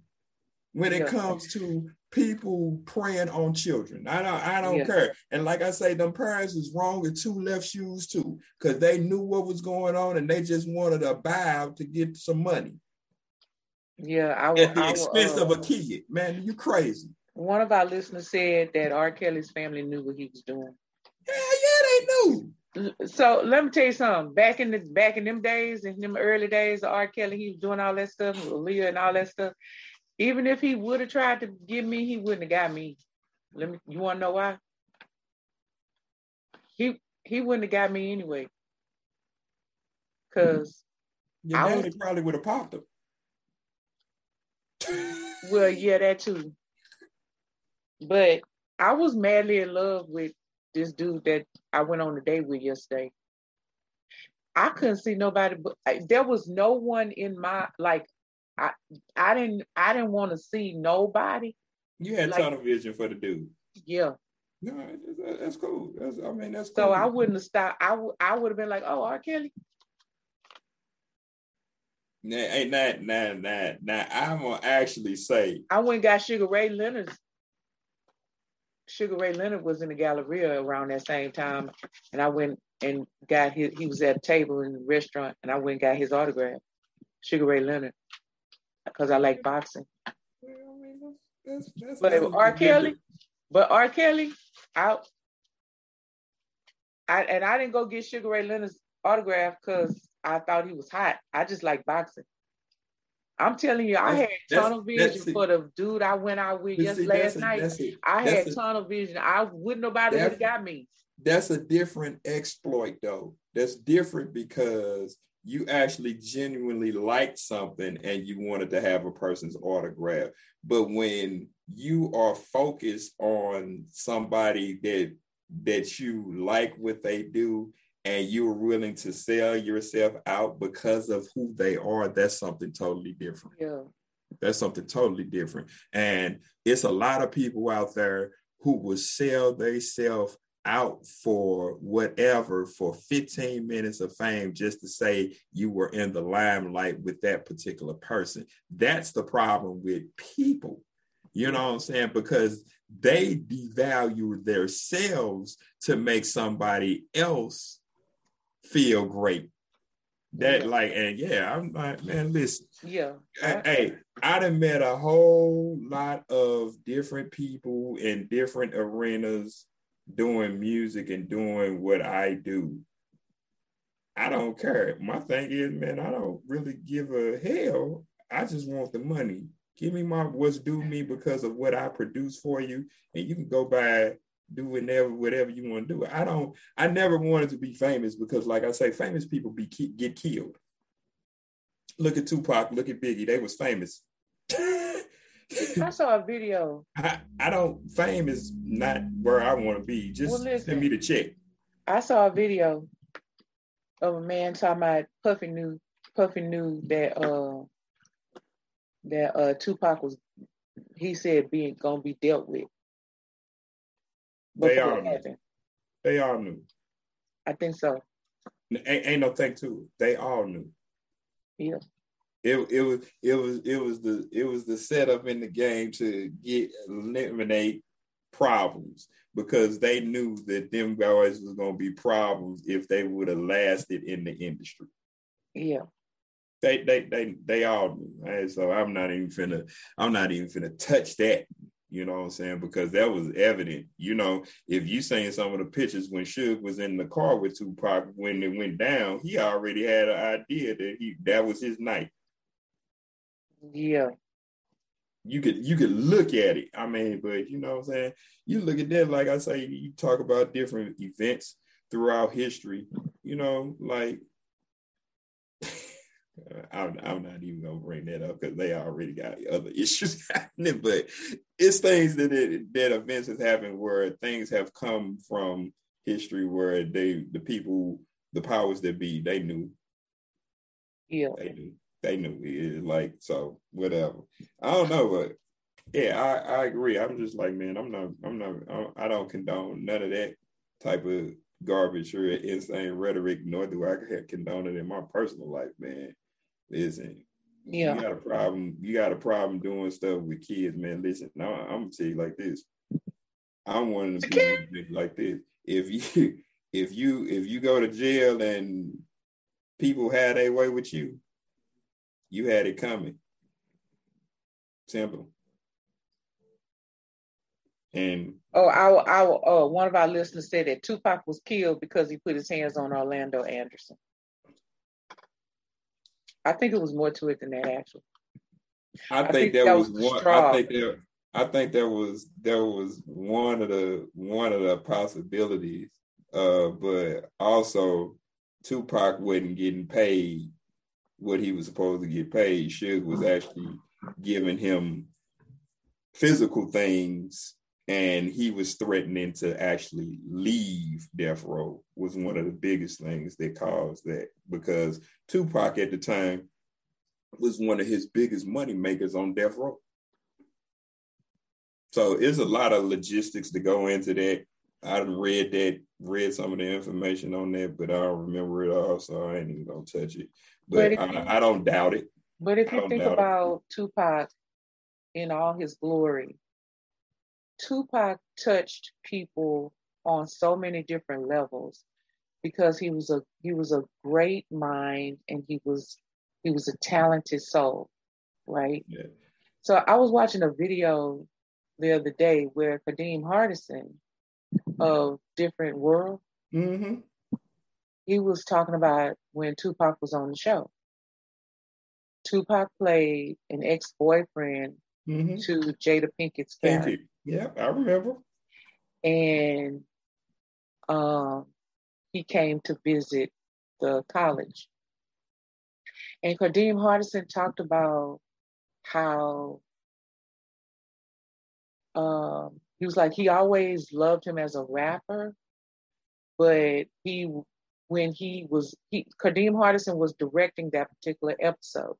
when it yeah. comes to people preying on children. I don't, I don't yeah. care. And like I say, them parents is wrong with two left shoes too, because they knew what was going on and they just wanted to buy to get some money. Yeah, I will, at the I will, expense uh, of a kid, man, you crazy. One of our listeners said that R. Kelly's family knew what he was doing. Yeah, yeah, they knew. So let me tell you something. Back in the back in them days, in them early days of R. Kelly, he was doing all that stuff, Aaliyah and all that stuff. Even if he would have tried to get me, he wouldn't have got me. Let me. You want to know why? He he wouldn't have got me anyway. Cause your I daddy was, probably would have popped him. Well, yeah, that too. But I was madly in love with this dude that I went on a date with yesterday. I couldn't see nobody, but there was no one in my, like, I I didn't I didn't want to see nobody. You had like, tunnel vision for the dude. Yeah. No, that's cool. That's, I mean, that's cool. So I wouldn't have stopped. I, w- I would have been like, oh, R. Kelly. Nah, ain't that, nah, nah, nah. I'm going to actually say. I went and got Sugar Ray Leonard's. Sugar Ray Leonard was in the Galleria around that same time. And I went and got his, he was at a table in the restaurant and I went and got his autograph. Sugar Ray Leonard. Because I like boxing. Well, I mean, that's, that's, but that's R. Kelly, different. but R. Kelly, I, I, and I didn't go get Sugar Ray Leonard's autograph because I thought he was hot. I just like boxing. I'm telling you, I that's, had tunnel vision for the dude I went out with just last night. I had a, tunnel vision. I wouldn't nobody would have got me. That's a different exploit, though. That's different because you actually genuinely liked something and you wanted to have a person's autograph. But when you are focused on somebody that that you like what they do and you're willing to sell yourself out because of who they are, that's something totally different. Yeah. That's something totally different. And it's a lot of people out there who will sell themselves out for whatever for fifteen minutes of fame just to say you were in the limelight with that particular person. That's the problem with people, you know what I'm saying? Because they devalue themselves to make somebody else feel great. That yeah. like, and yeah, I'm like, man, listen. Yeah. I, hey, I done met a whole lot of different people in different arenas doing music and doing what I do. I don't care. My thing is, man, I don't really give a hell. I just want the money. Give me my what's due me because of what I produce for you, and you can go by do whatever whatever you want to do. I don't. I never wanted to be famous because, like I say, famous people be get killed. Look at Tupac. Look at Biggie. They was famous. I saw a video. I, I don't, fame is not where I want to be. Just well, listen, send me the check. I saw a video of a man talking about Puffy knew, Puffy knew that uh, that uh, Tupac was, he said, being gonna be dealt with. They all knew. They all knew. I think so. Ain't, ain't no thing to it. They all knew. Yeah. It it was it was it was the it was the setup in the game to get eliminate problems because they knew that them guys was gonna be problems if they would have lasted in the industry. Yeah, they they they they all knew. Right? So I'm not even finna I'm not even finna touch that. You know what I'm saying? Because that was evident. You know, if you seen some of the pictures when Suge was in the car with Tupac when it went down, he already had an idea that he that was his night. Yeah. you could you could look at it. I mean, but you know what I'm saying? You look at that, like I say, you talk about different events throughout history, you know, like I'm, I'm not even gonna bring that up because they already got other issues happening, but it's things that it, that events has happened where things have come from history where they the people, the powers that be, they knew. Yeah. They knew. They knew it, like, so whatever. I don't know, but yeah, I, I agree. I'm just like, man, I'm not, I'm not, I don't condone none of that type of garbage or insane rhetoric, nor do I condone it in my personal life, man. Listen, yeah, you got a problem. You got a problem doing stuff with kids, man. Listen, now I'm gonna tell you like this. I'm one of the people like this. If you, if you, if you go to jail and people had their way with you, you had it coming. Simple. And oh, our our uh, one of our listeners said that Tupac was killed because he put his hands on Orlando Anderson. I think it was more to it than that, actually. I, I think, think that, that was one. Straw. I think that I think there was there was one of the one of the possibilities, uh, but also Tupac wasn't getting paid what he was supposed to get paid. Suge was actually giving him physical things, and he was threatening to actually leave Death Row, was one of the biggest things that caused that, because Tupac at the time was one of his biggest money makers on Death Row. So it's a lot of logistics to go into that. I read that, read some of the information on that, but I don't remember it all, so I ain't even gonna touch it. But, but I, I don't doubt it. But if you think about it. Tupac in all his glory, Tupac touched people on so many different levels because he was a he was a great mind and he was he was a talented soul, right? Yeah. So I was watching a video the other day where Kadeem Hardison of Different World, mm-hmm. he was talking about when Tupac was on the show. Tupac played an ex-boyfriend mm-hmm. to Jada Pinkett's character. Thank you. Yeah, I remember. And um, he came to visit the college. And Kadeem Hardison talked about how um, he was like, he always loved him as a rapper, but he, when he was, he, Kadeem Hardison was directing that particular episode.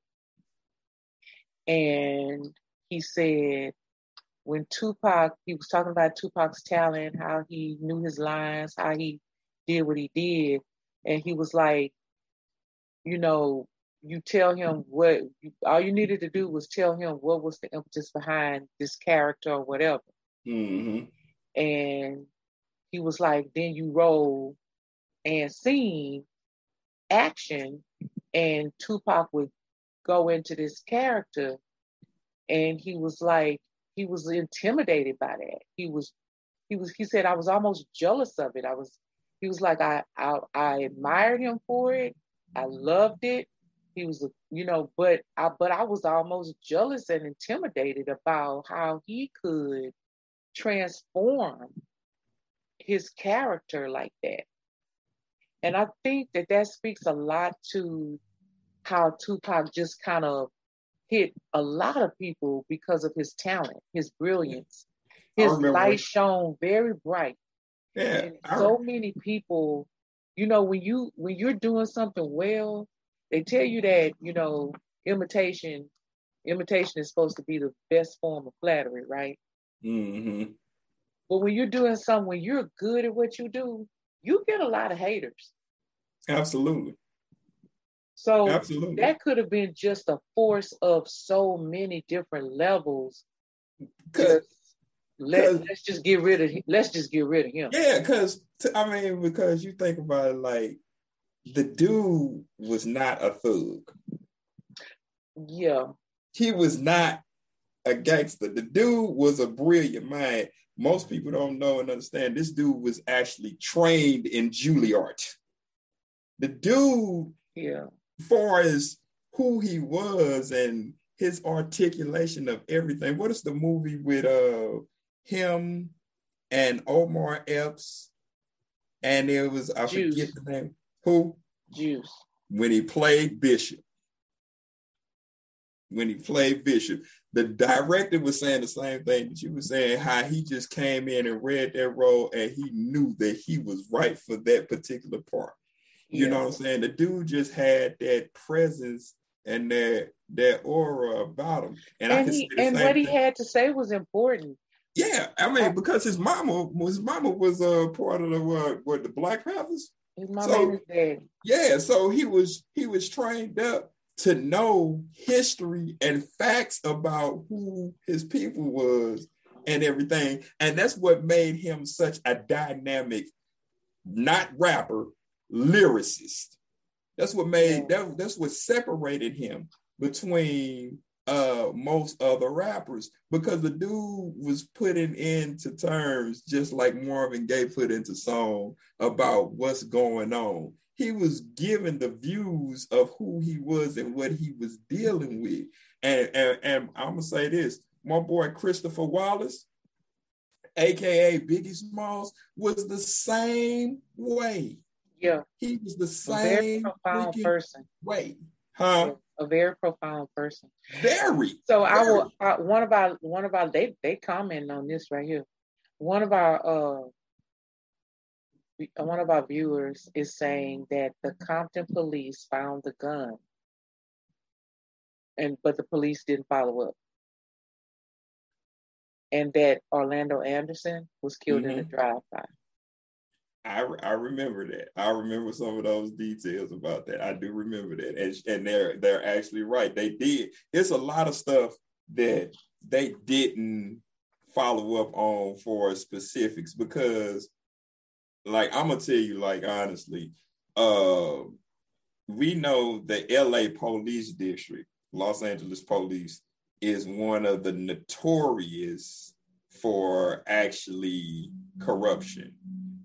And he said, when Tupac, he was talking about Tupac's talent, how he knew his lines, how he did what he did. And he was like, you know, you tell him what, all you needed to do was tell him what was the impetus behind this character or whatever. Mm-hmm. And he was like, then you roll and scene action and Tupac would go into this character. And he was like, he was intimidated by that. He was, he was, he said, I was almost jealous of it. I was, he was like, I, I, I admired him for it. I loved it. He was, you know, but I, but I was almost jealous and intimidated about how he could transform his character like that. And I think that that speaks a lot to how Tupac just kind of hit a lot of people because of his talent, his brilliance. His light shone very bright. Yeah. And so many people, you know, when you when you're doing something well, they tell you that, you know, imitation, imitation is supposed to be the best form of flattery, right? Mm-hmm. But when you're doing something, when you're good at what you do, you get a lot of haters. Absolutely. So Absolutely. That could have been just a force of so many different levels. Cause, let, cause, let's just get rid of let's just get rid of him. Yeah, because I mean, because you think about it, like the dude was not a thug. Yeah, he was not a gangster. The dude was a brilliant mind. Most people don't know and understand. This dude was actually trained in Juilliard. The dude, yeah. Far as who he was and his articulation of everything. What is the movie with uh him and Omar Epps? And it was, I Juice. forget the name. Who? Juice. When he played Bishop. When he played Bishop. The director was saying the same thing that you were saying, how he just came in and read that role and he knew that he was right for that particular part. You yeah. know what I'm saying? The dude just had that presence and that that aura about him. And, and I can he, and what thing. he had to say was important. Yeah, I mean, because his mama, his mama was a uh, part of the uh, what the Black Panthers. His mama so, was dead. Yeah, so he was he was trained up to know history and facts about who his people was and everything, and that's what made him such a dynamic, not rapper, lyricist. That's what made yeah. that. That's what separated him between. Uh, most other rappers, because the dude was putting into terms just like Marvin Gaye put into song about what's going on. He was given the views of who he was and what he was dealing with. And, and, and I'm gonna say this, my boy Christopher Wallace, aka Biggie Smalls, was the same way. Yeah, he was the same person. Way, huh? Yeah. A very profound person. Very. So I will. I, one of our, one of our, they they comment on this right here. One of our, uh, one of our viewers is saying that the Compton police found the gun, and but the police didn't follow up, and that Orlando Anderson was killed mm-hmm. in a drive-by. I, I remember that. I remember some of those details about that. I do remember that. And, and they're they're actually right. They did. It's a lot of stuff that they didn't follow up on for specifics because, like, I'm going to tell you, like, honestly, uh, we know the L A Police District, Los Angeles Police, is one of the notorious for actually corruption.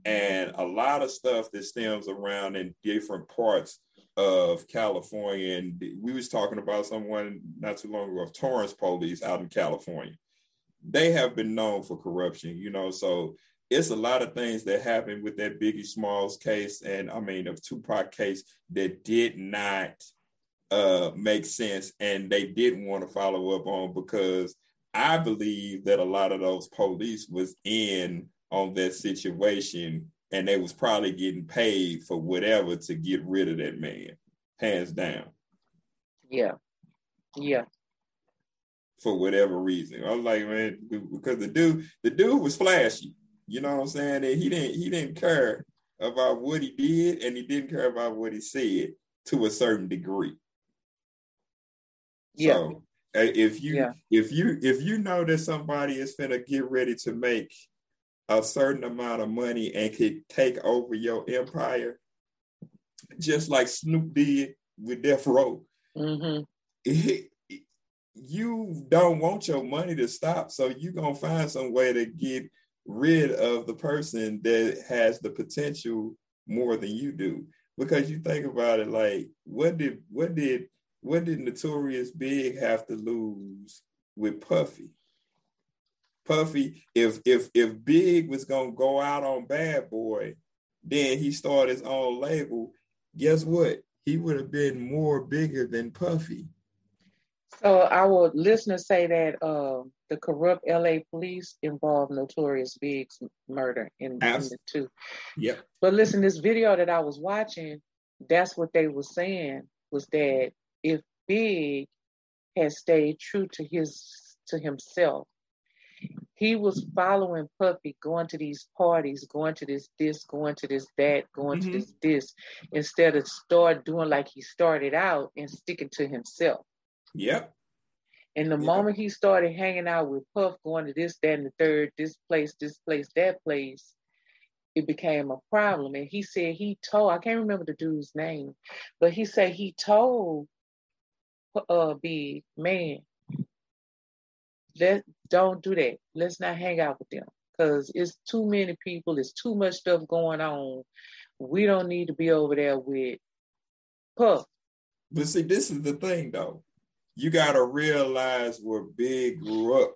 And a lot of stuff that stems around in different parts of California. And we was talking about someone not too long ago, Torrance Police out in California. They have been known for corruption, you know, so it's a lot of things that happened with that Biggie Smalls case and I mean, of Tupac case that did not uh, make sense. And they didn't want to follow up on because I believe that a lot of those police was in on that situation, and they was probably getting paid for whatever to get rid of that man, hands down. Yeah, yeah. For whatever reason, I was like, man, because the dude, the dude was flashy. You know what I'm saying? And he didn't, he didn't care about what he did, and he didn't care about what he said to a certain degree. Yeah. So if you, yeah. if you, if you know that somebody is finna get ready to make a certain amount of money and could take over your empire, just like Snoop did with Death Row. Mm-hmm. It, it, you don't want your money to stop, so you're going to find some way to get rid of the person that has the potential more than you do. Because you think about it, like, what did what did, what did Notorious Big have to lose with Puffy? Puffy, if if if Big was gonna go out on Bad Boy, then he started his own label. Guess what? He would have been more bigger than Puffy. So our listeners say that uh, the corrupt L A police involved Notorious Big's murder in, in the two. Yeah. But listen, this video that I was watching, that's what they were saying was that if Big had stayed true to his to himself. He was following Puffy, going to these parties, going to this, this, going to this, that, going mm-hmm. to this, this, instead of start doing like he started out and sticking to himself. Yep. And the yep. moment he started hanging out with Puff, going to this, that, and the third, this place, this place, that place, it became a problem. And he said he told, I can't remember the dude's name, but he said he told uh, Big, man, that don't do that. Let's not hang out with them because it's too many people. It's too much stuff going on. We don't need to be over there with Puff. But see, this is the thing, though. you got to realize where Big grew up.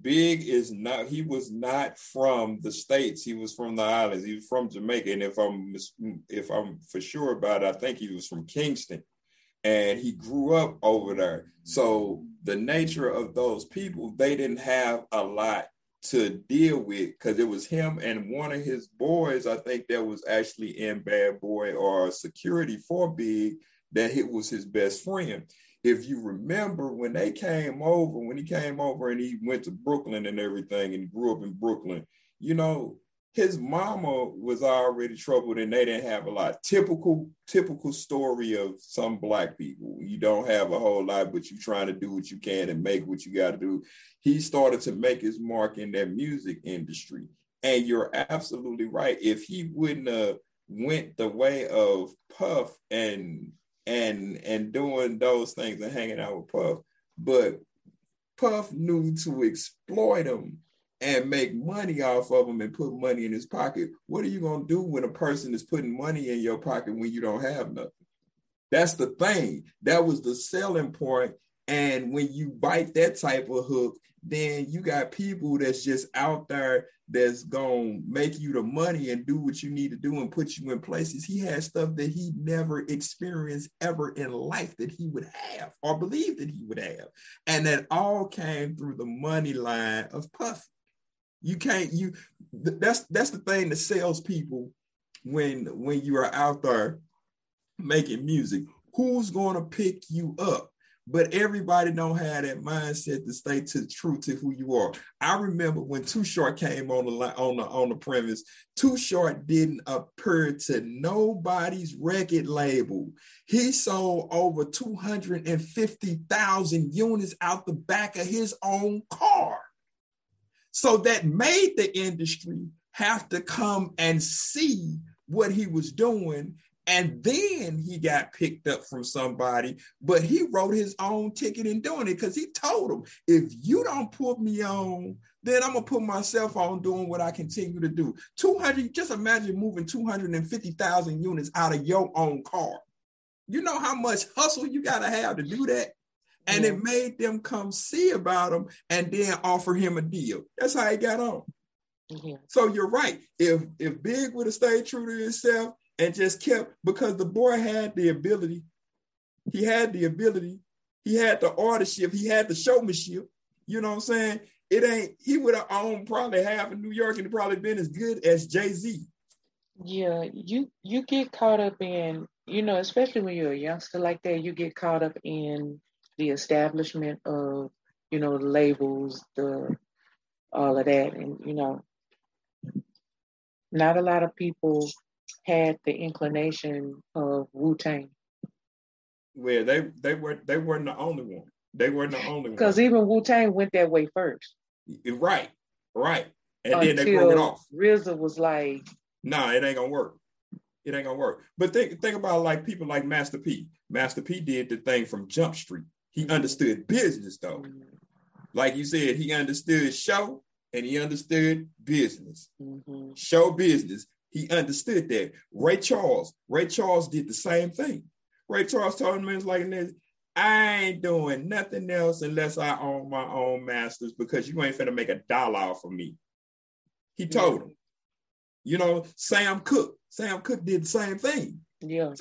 Big is not, he was not from the States. He was from the islands. He was from Jamaica. And if I'm, if I'm for sure about it, I think he was from Kingston. And he grew up over there. So the nature of those people, they didn't have a lot to deal with, because it was him and one of his boys, I think, that was actually in Bad Boy or security for Big, that it was his best friend. If you remember, when they came over, when he came over and he went to Brooklyn and everything and grew up in Brooklyn, you know, his mama was already troubled and they didn't have a lot. Typical, typical story of some Black people. You don't have a whole lot, but you're trying to do what you can and make what you got to do. He started to make his mark in that music industry. And you're absolutely right. If he wouldn't have went the way of Puff and and and doing those things and hanging out with Puff, but Puff knew to exploit him and make money off of him and put money in his pocket. What are you going to do when a person is putting money in your pocket when you don't have nothing? That's the thing. That was the selling point. And when you bite that type of hook, then you got people that's just out there that's going to make you the money and do what you need to do and put you in places. He had stuff that he never experienced ever in life that he would have or believe that he would have. And that all came through the money line of Puffy. You can't, you, that's, that's the thing that sells people when, when you are out there making music. Who's going to pick you up? But everybody don't have that mindset to stay to, true to who you are. I remember when Too Short came on the on the, on the premise, Too Short didn't appear to nobody's record label. He sold over two hundred fifty thousand units out the back of his own car. So that made the industry have to come and see what he was doing. And then he got picked up from somebody, but he wrote his own ticket in doing it, because he told him, if you don't put me on, then I'm going to put myself on doing what I continue to do. two hundred, just imagine moving two hundred fifty thousand units out of your own car. You know how much hustle you got to have to do that? And it made them come see about him and then offer him a deal. That's how he got on. Mm-hmm. So you're right. If if Big would have stayed true to himself and just kept, because the boy had the ability, he had the ability, he had the authorship, he had the showmanship. You know what I'm saying? It ain't, he would have owned probably half of New York and probably been as good as Jay-Z. Yeah, you you get caught up in, you know, especially when you're a youngster like that, you get caught up in the establishment of, you know, the labels, the all of that. And, you know, not a lot of people had the inclination of Wu Tang. Well, they they were they weren't the only one. They weren't the only one. Because even Wu Tang went that way first. Right, right. And Until then they broke it off. R Z A was like, nah, it ain't gonna work. It ain't gonna work. But think think about like people like Master P. Master P did the thing from Jump Street. He understood business, though. Like you said, he understood show and he understood business. Mm-hmm. Show business. He understood that. Ray Charles. Ray Charles did the same thing. Ray Charles told him, it's like this, I ain't doing nothing else unless I own my own masters, because you ain't finna make a dollar off of me. He told yeah. him. You know, Sam Cooke. Sam Cooke did the same thing. Yeah,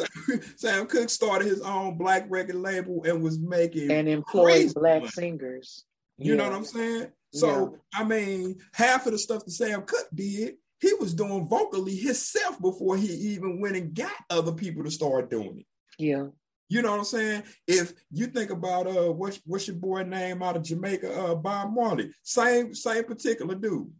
Sam Cooke started his own Black record label and was making and employed Black money. Singers. You yeah. know what I'm saying? So yeah. I mean, half of the stuff that Sam Cooke did, he was doing vocally himself before he even went and got other people to start doing it. Yeah, you know what I'm saying? If you think about uh, what's what's your boy name out of Jamaica, uh, Bob Marley, same same particular dude.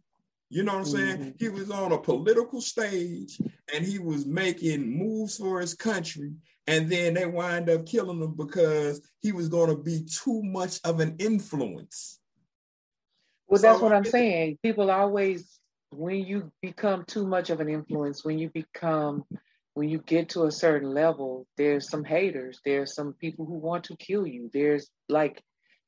You know what I'm saying? Mm-hmm. He was on a political stage and he was making moves for his country. And then they wind up killing him because he was going to be too much of an influence. Well, that's so, what I'm saying. People always, when you become too much of an influence, when you become, when you get to a certain level, there's some haters. There's some people who want to kill you. There's like,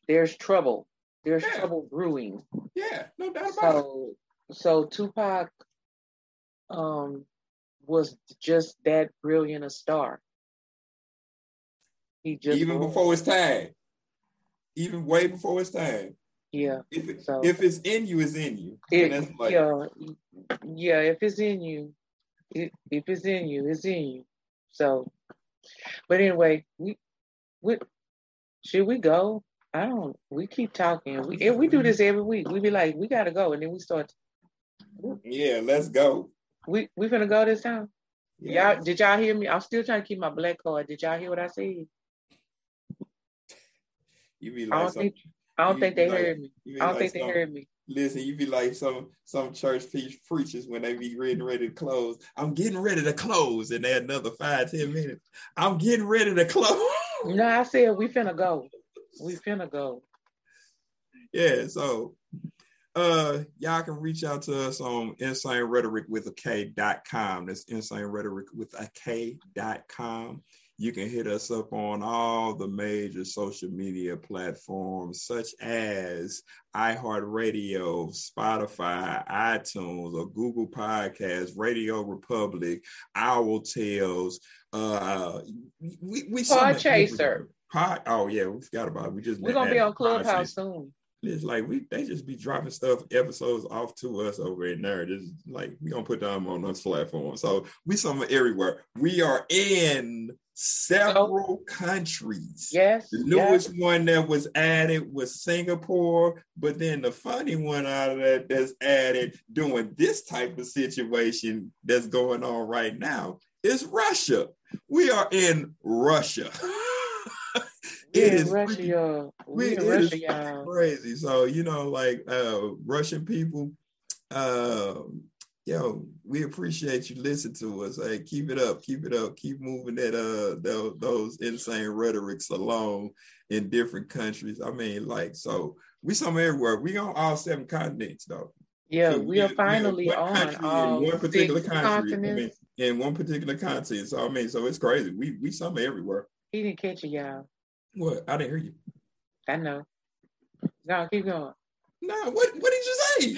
there's trouble. There's yeah. trouble brewing. Yeah, no doubt about so, it. So Tupac um, was just that brilliant a star. He just even won. Before his time. even way before it's time. Yeah. If it, so, if it's in you, it's in you. It, and that's like, yeah, yeah. If it's in you, it, if it's in you, it's in you. So, but anyway, we we should we go? I don't. We keep talking. We and we do this every week. We be like, we gotta go, and then we start. Yeah, let's go. We we finna go this time. Yeah. Y'all, did y'all hear me? I'm still trying to keep my black card. Did y'all hear what I said? You be like, I don't some, think, I don't think they like, heard me. I don't like think some, they heard me. Listen, you be like some some church preachers when they be getting ready to close. I'm getting ready to close, and they another five ten minutes. I'm getting ready to close. No, I said we finna go. We finna go. Yeah. So. Uh, y'all can reach out to us on Insane Rhetoric With A K dot com. That's Insane Rhetoric With A K dot com. You can hit us up on all the major social media platforms such as iHeartRadio, Spotify, iTunes, or Google Podcasts, Radio Republic, Owl Tales. Uh, we we Podchaser. Pod, oh yeah, we forgot about it. We just we're gonna be on Clubhouse soon. It's like we they just be dropping stuff, episodes off to us over in there. Just like we gonna put them on those platforms. So we somewhere everywhere. We are in several so, countries. Yes. The newest yes. one that was added was Singapore, but then the funny one out of that that's added doing this type of situation that's going on right now is Russia. We are in Russia. It is Russia, y'all. We in Russia, y'all. Crazy. So, you know, like uh, Russian people, uh, yo, we appreciate you listening to us. Hey, keep it up, keep it up, keep moving that uh those, those insane rhetorics along in different countries. I mean, like, so we somewhere everywhere. We on all seven continents, though. Yeah, so we, we are finally we on all in one particular country. I mean, in one particular continent. So I mean, so it's crazy. We we somewhere everywhere. He didn't catch it, y'all. What? I didn't hear you. I know. No, keep going. No, what what did you say?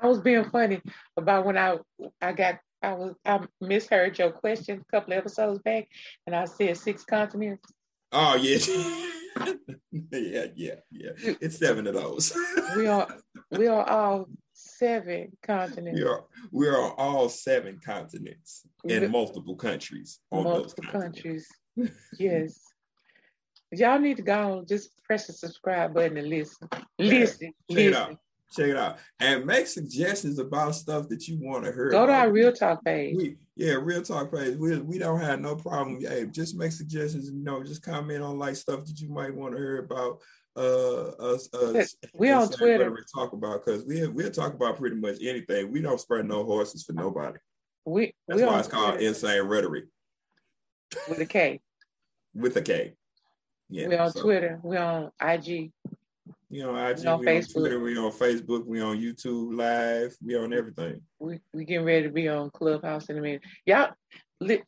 I was being funny about when I I got I was I misheard your question a couple of episodes back, and I said six continents. Oh yeah. yeah, yeah, yeah. It's seven of those. we are we are all seven continents. We are we are all seven continents in multiple countries. On multiple those countries. Yes. Y'all need to go on, just press the subscribe button and listen. Listen. Yeah. Check listen. it out. Check it out. And make suggestions about stuff that you want to hear. Go to about. our Real Talk page. We, yeah, Real Talk page. We, we don't have no problem. Hey, just make suggestions. You know, just comment on like stuff that you might want to hear about uh, us. us We're on Twitter. We talk about because we we'll talk about pretty much anything. We don't spread no horses for nobody. We that's we why it's Twitter. Called Insane Rhetoric. With a K. With a K. Yeah, we're on so. Twitter. We're on I G. You know, I G. We're on, we on Facebook. Twitter, we're on Facebook. We're on YouTube Live. We're on everything. We we getting ready to be on Clubhouse in a minute. Y'all, li-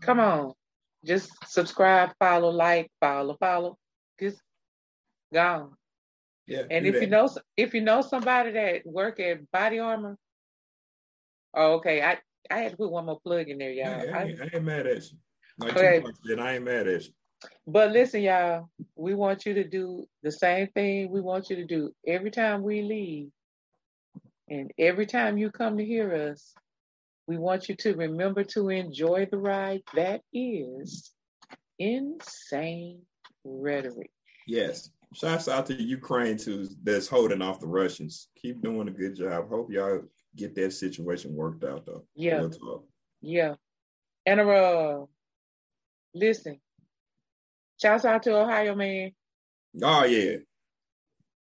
come on. Just subscribe, follow, like, follow, follow. Just gone. Yeah. And if that. you know if you know somebody that work at Body Armor, oh, okay. I, I had to put one more plug in there, y'all. Yeah, I, I, ain't, I ain't mad at you. Like okay. you said, I ain't mad at you. But listen, y'all, we want you to do the same thing we want you to do every time we leave. And every time you come to hear us, we want you to remember to enjoy the ride. That is Insane Rhetoric. Yes. Shouts out to Ukraine, too, that's holding off the Russians. Keep doing a good job. Hope y'all get that situation worked out, though. Yeah. Real talk. Yeah. And uh, listen. Shouts out to Ohio, man. Oh, yeah.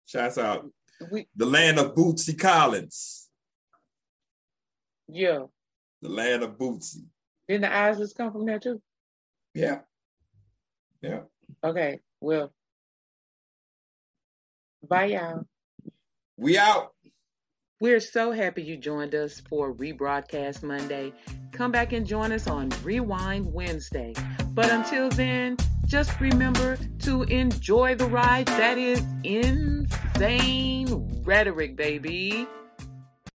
Shouts out. We, the land of Bootsy Collins. Yeah. The land of Bootsy. Didn't the Islands come from there, too? Yeah. Yeah. Okay, well. Bye, y'all. We out. We're so happy you joined us for Rebroadcast Monday. Come back and join us on Rewind Wednesday. But until then, just remember to enjoy the ride. That is Insane Rhetoric, baby.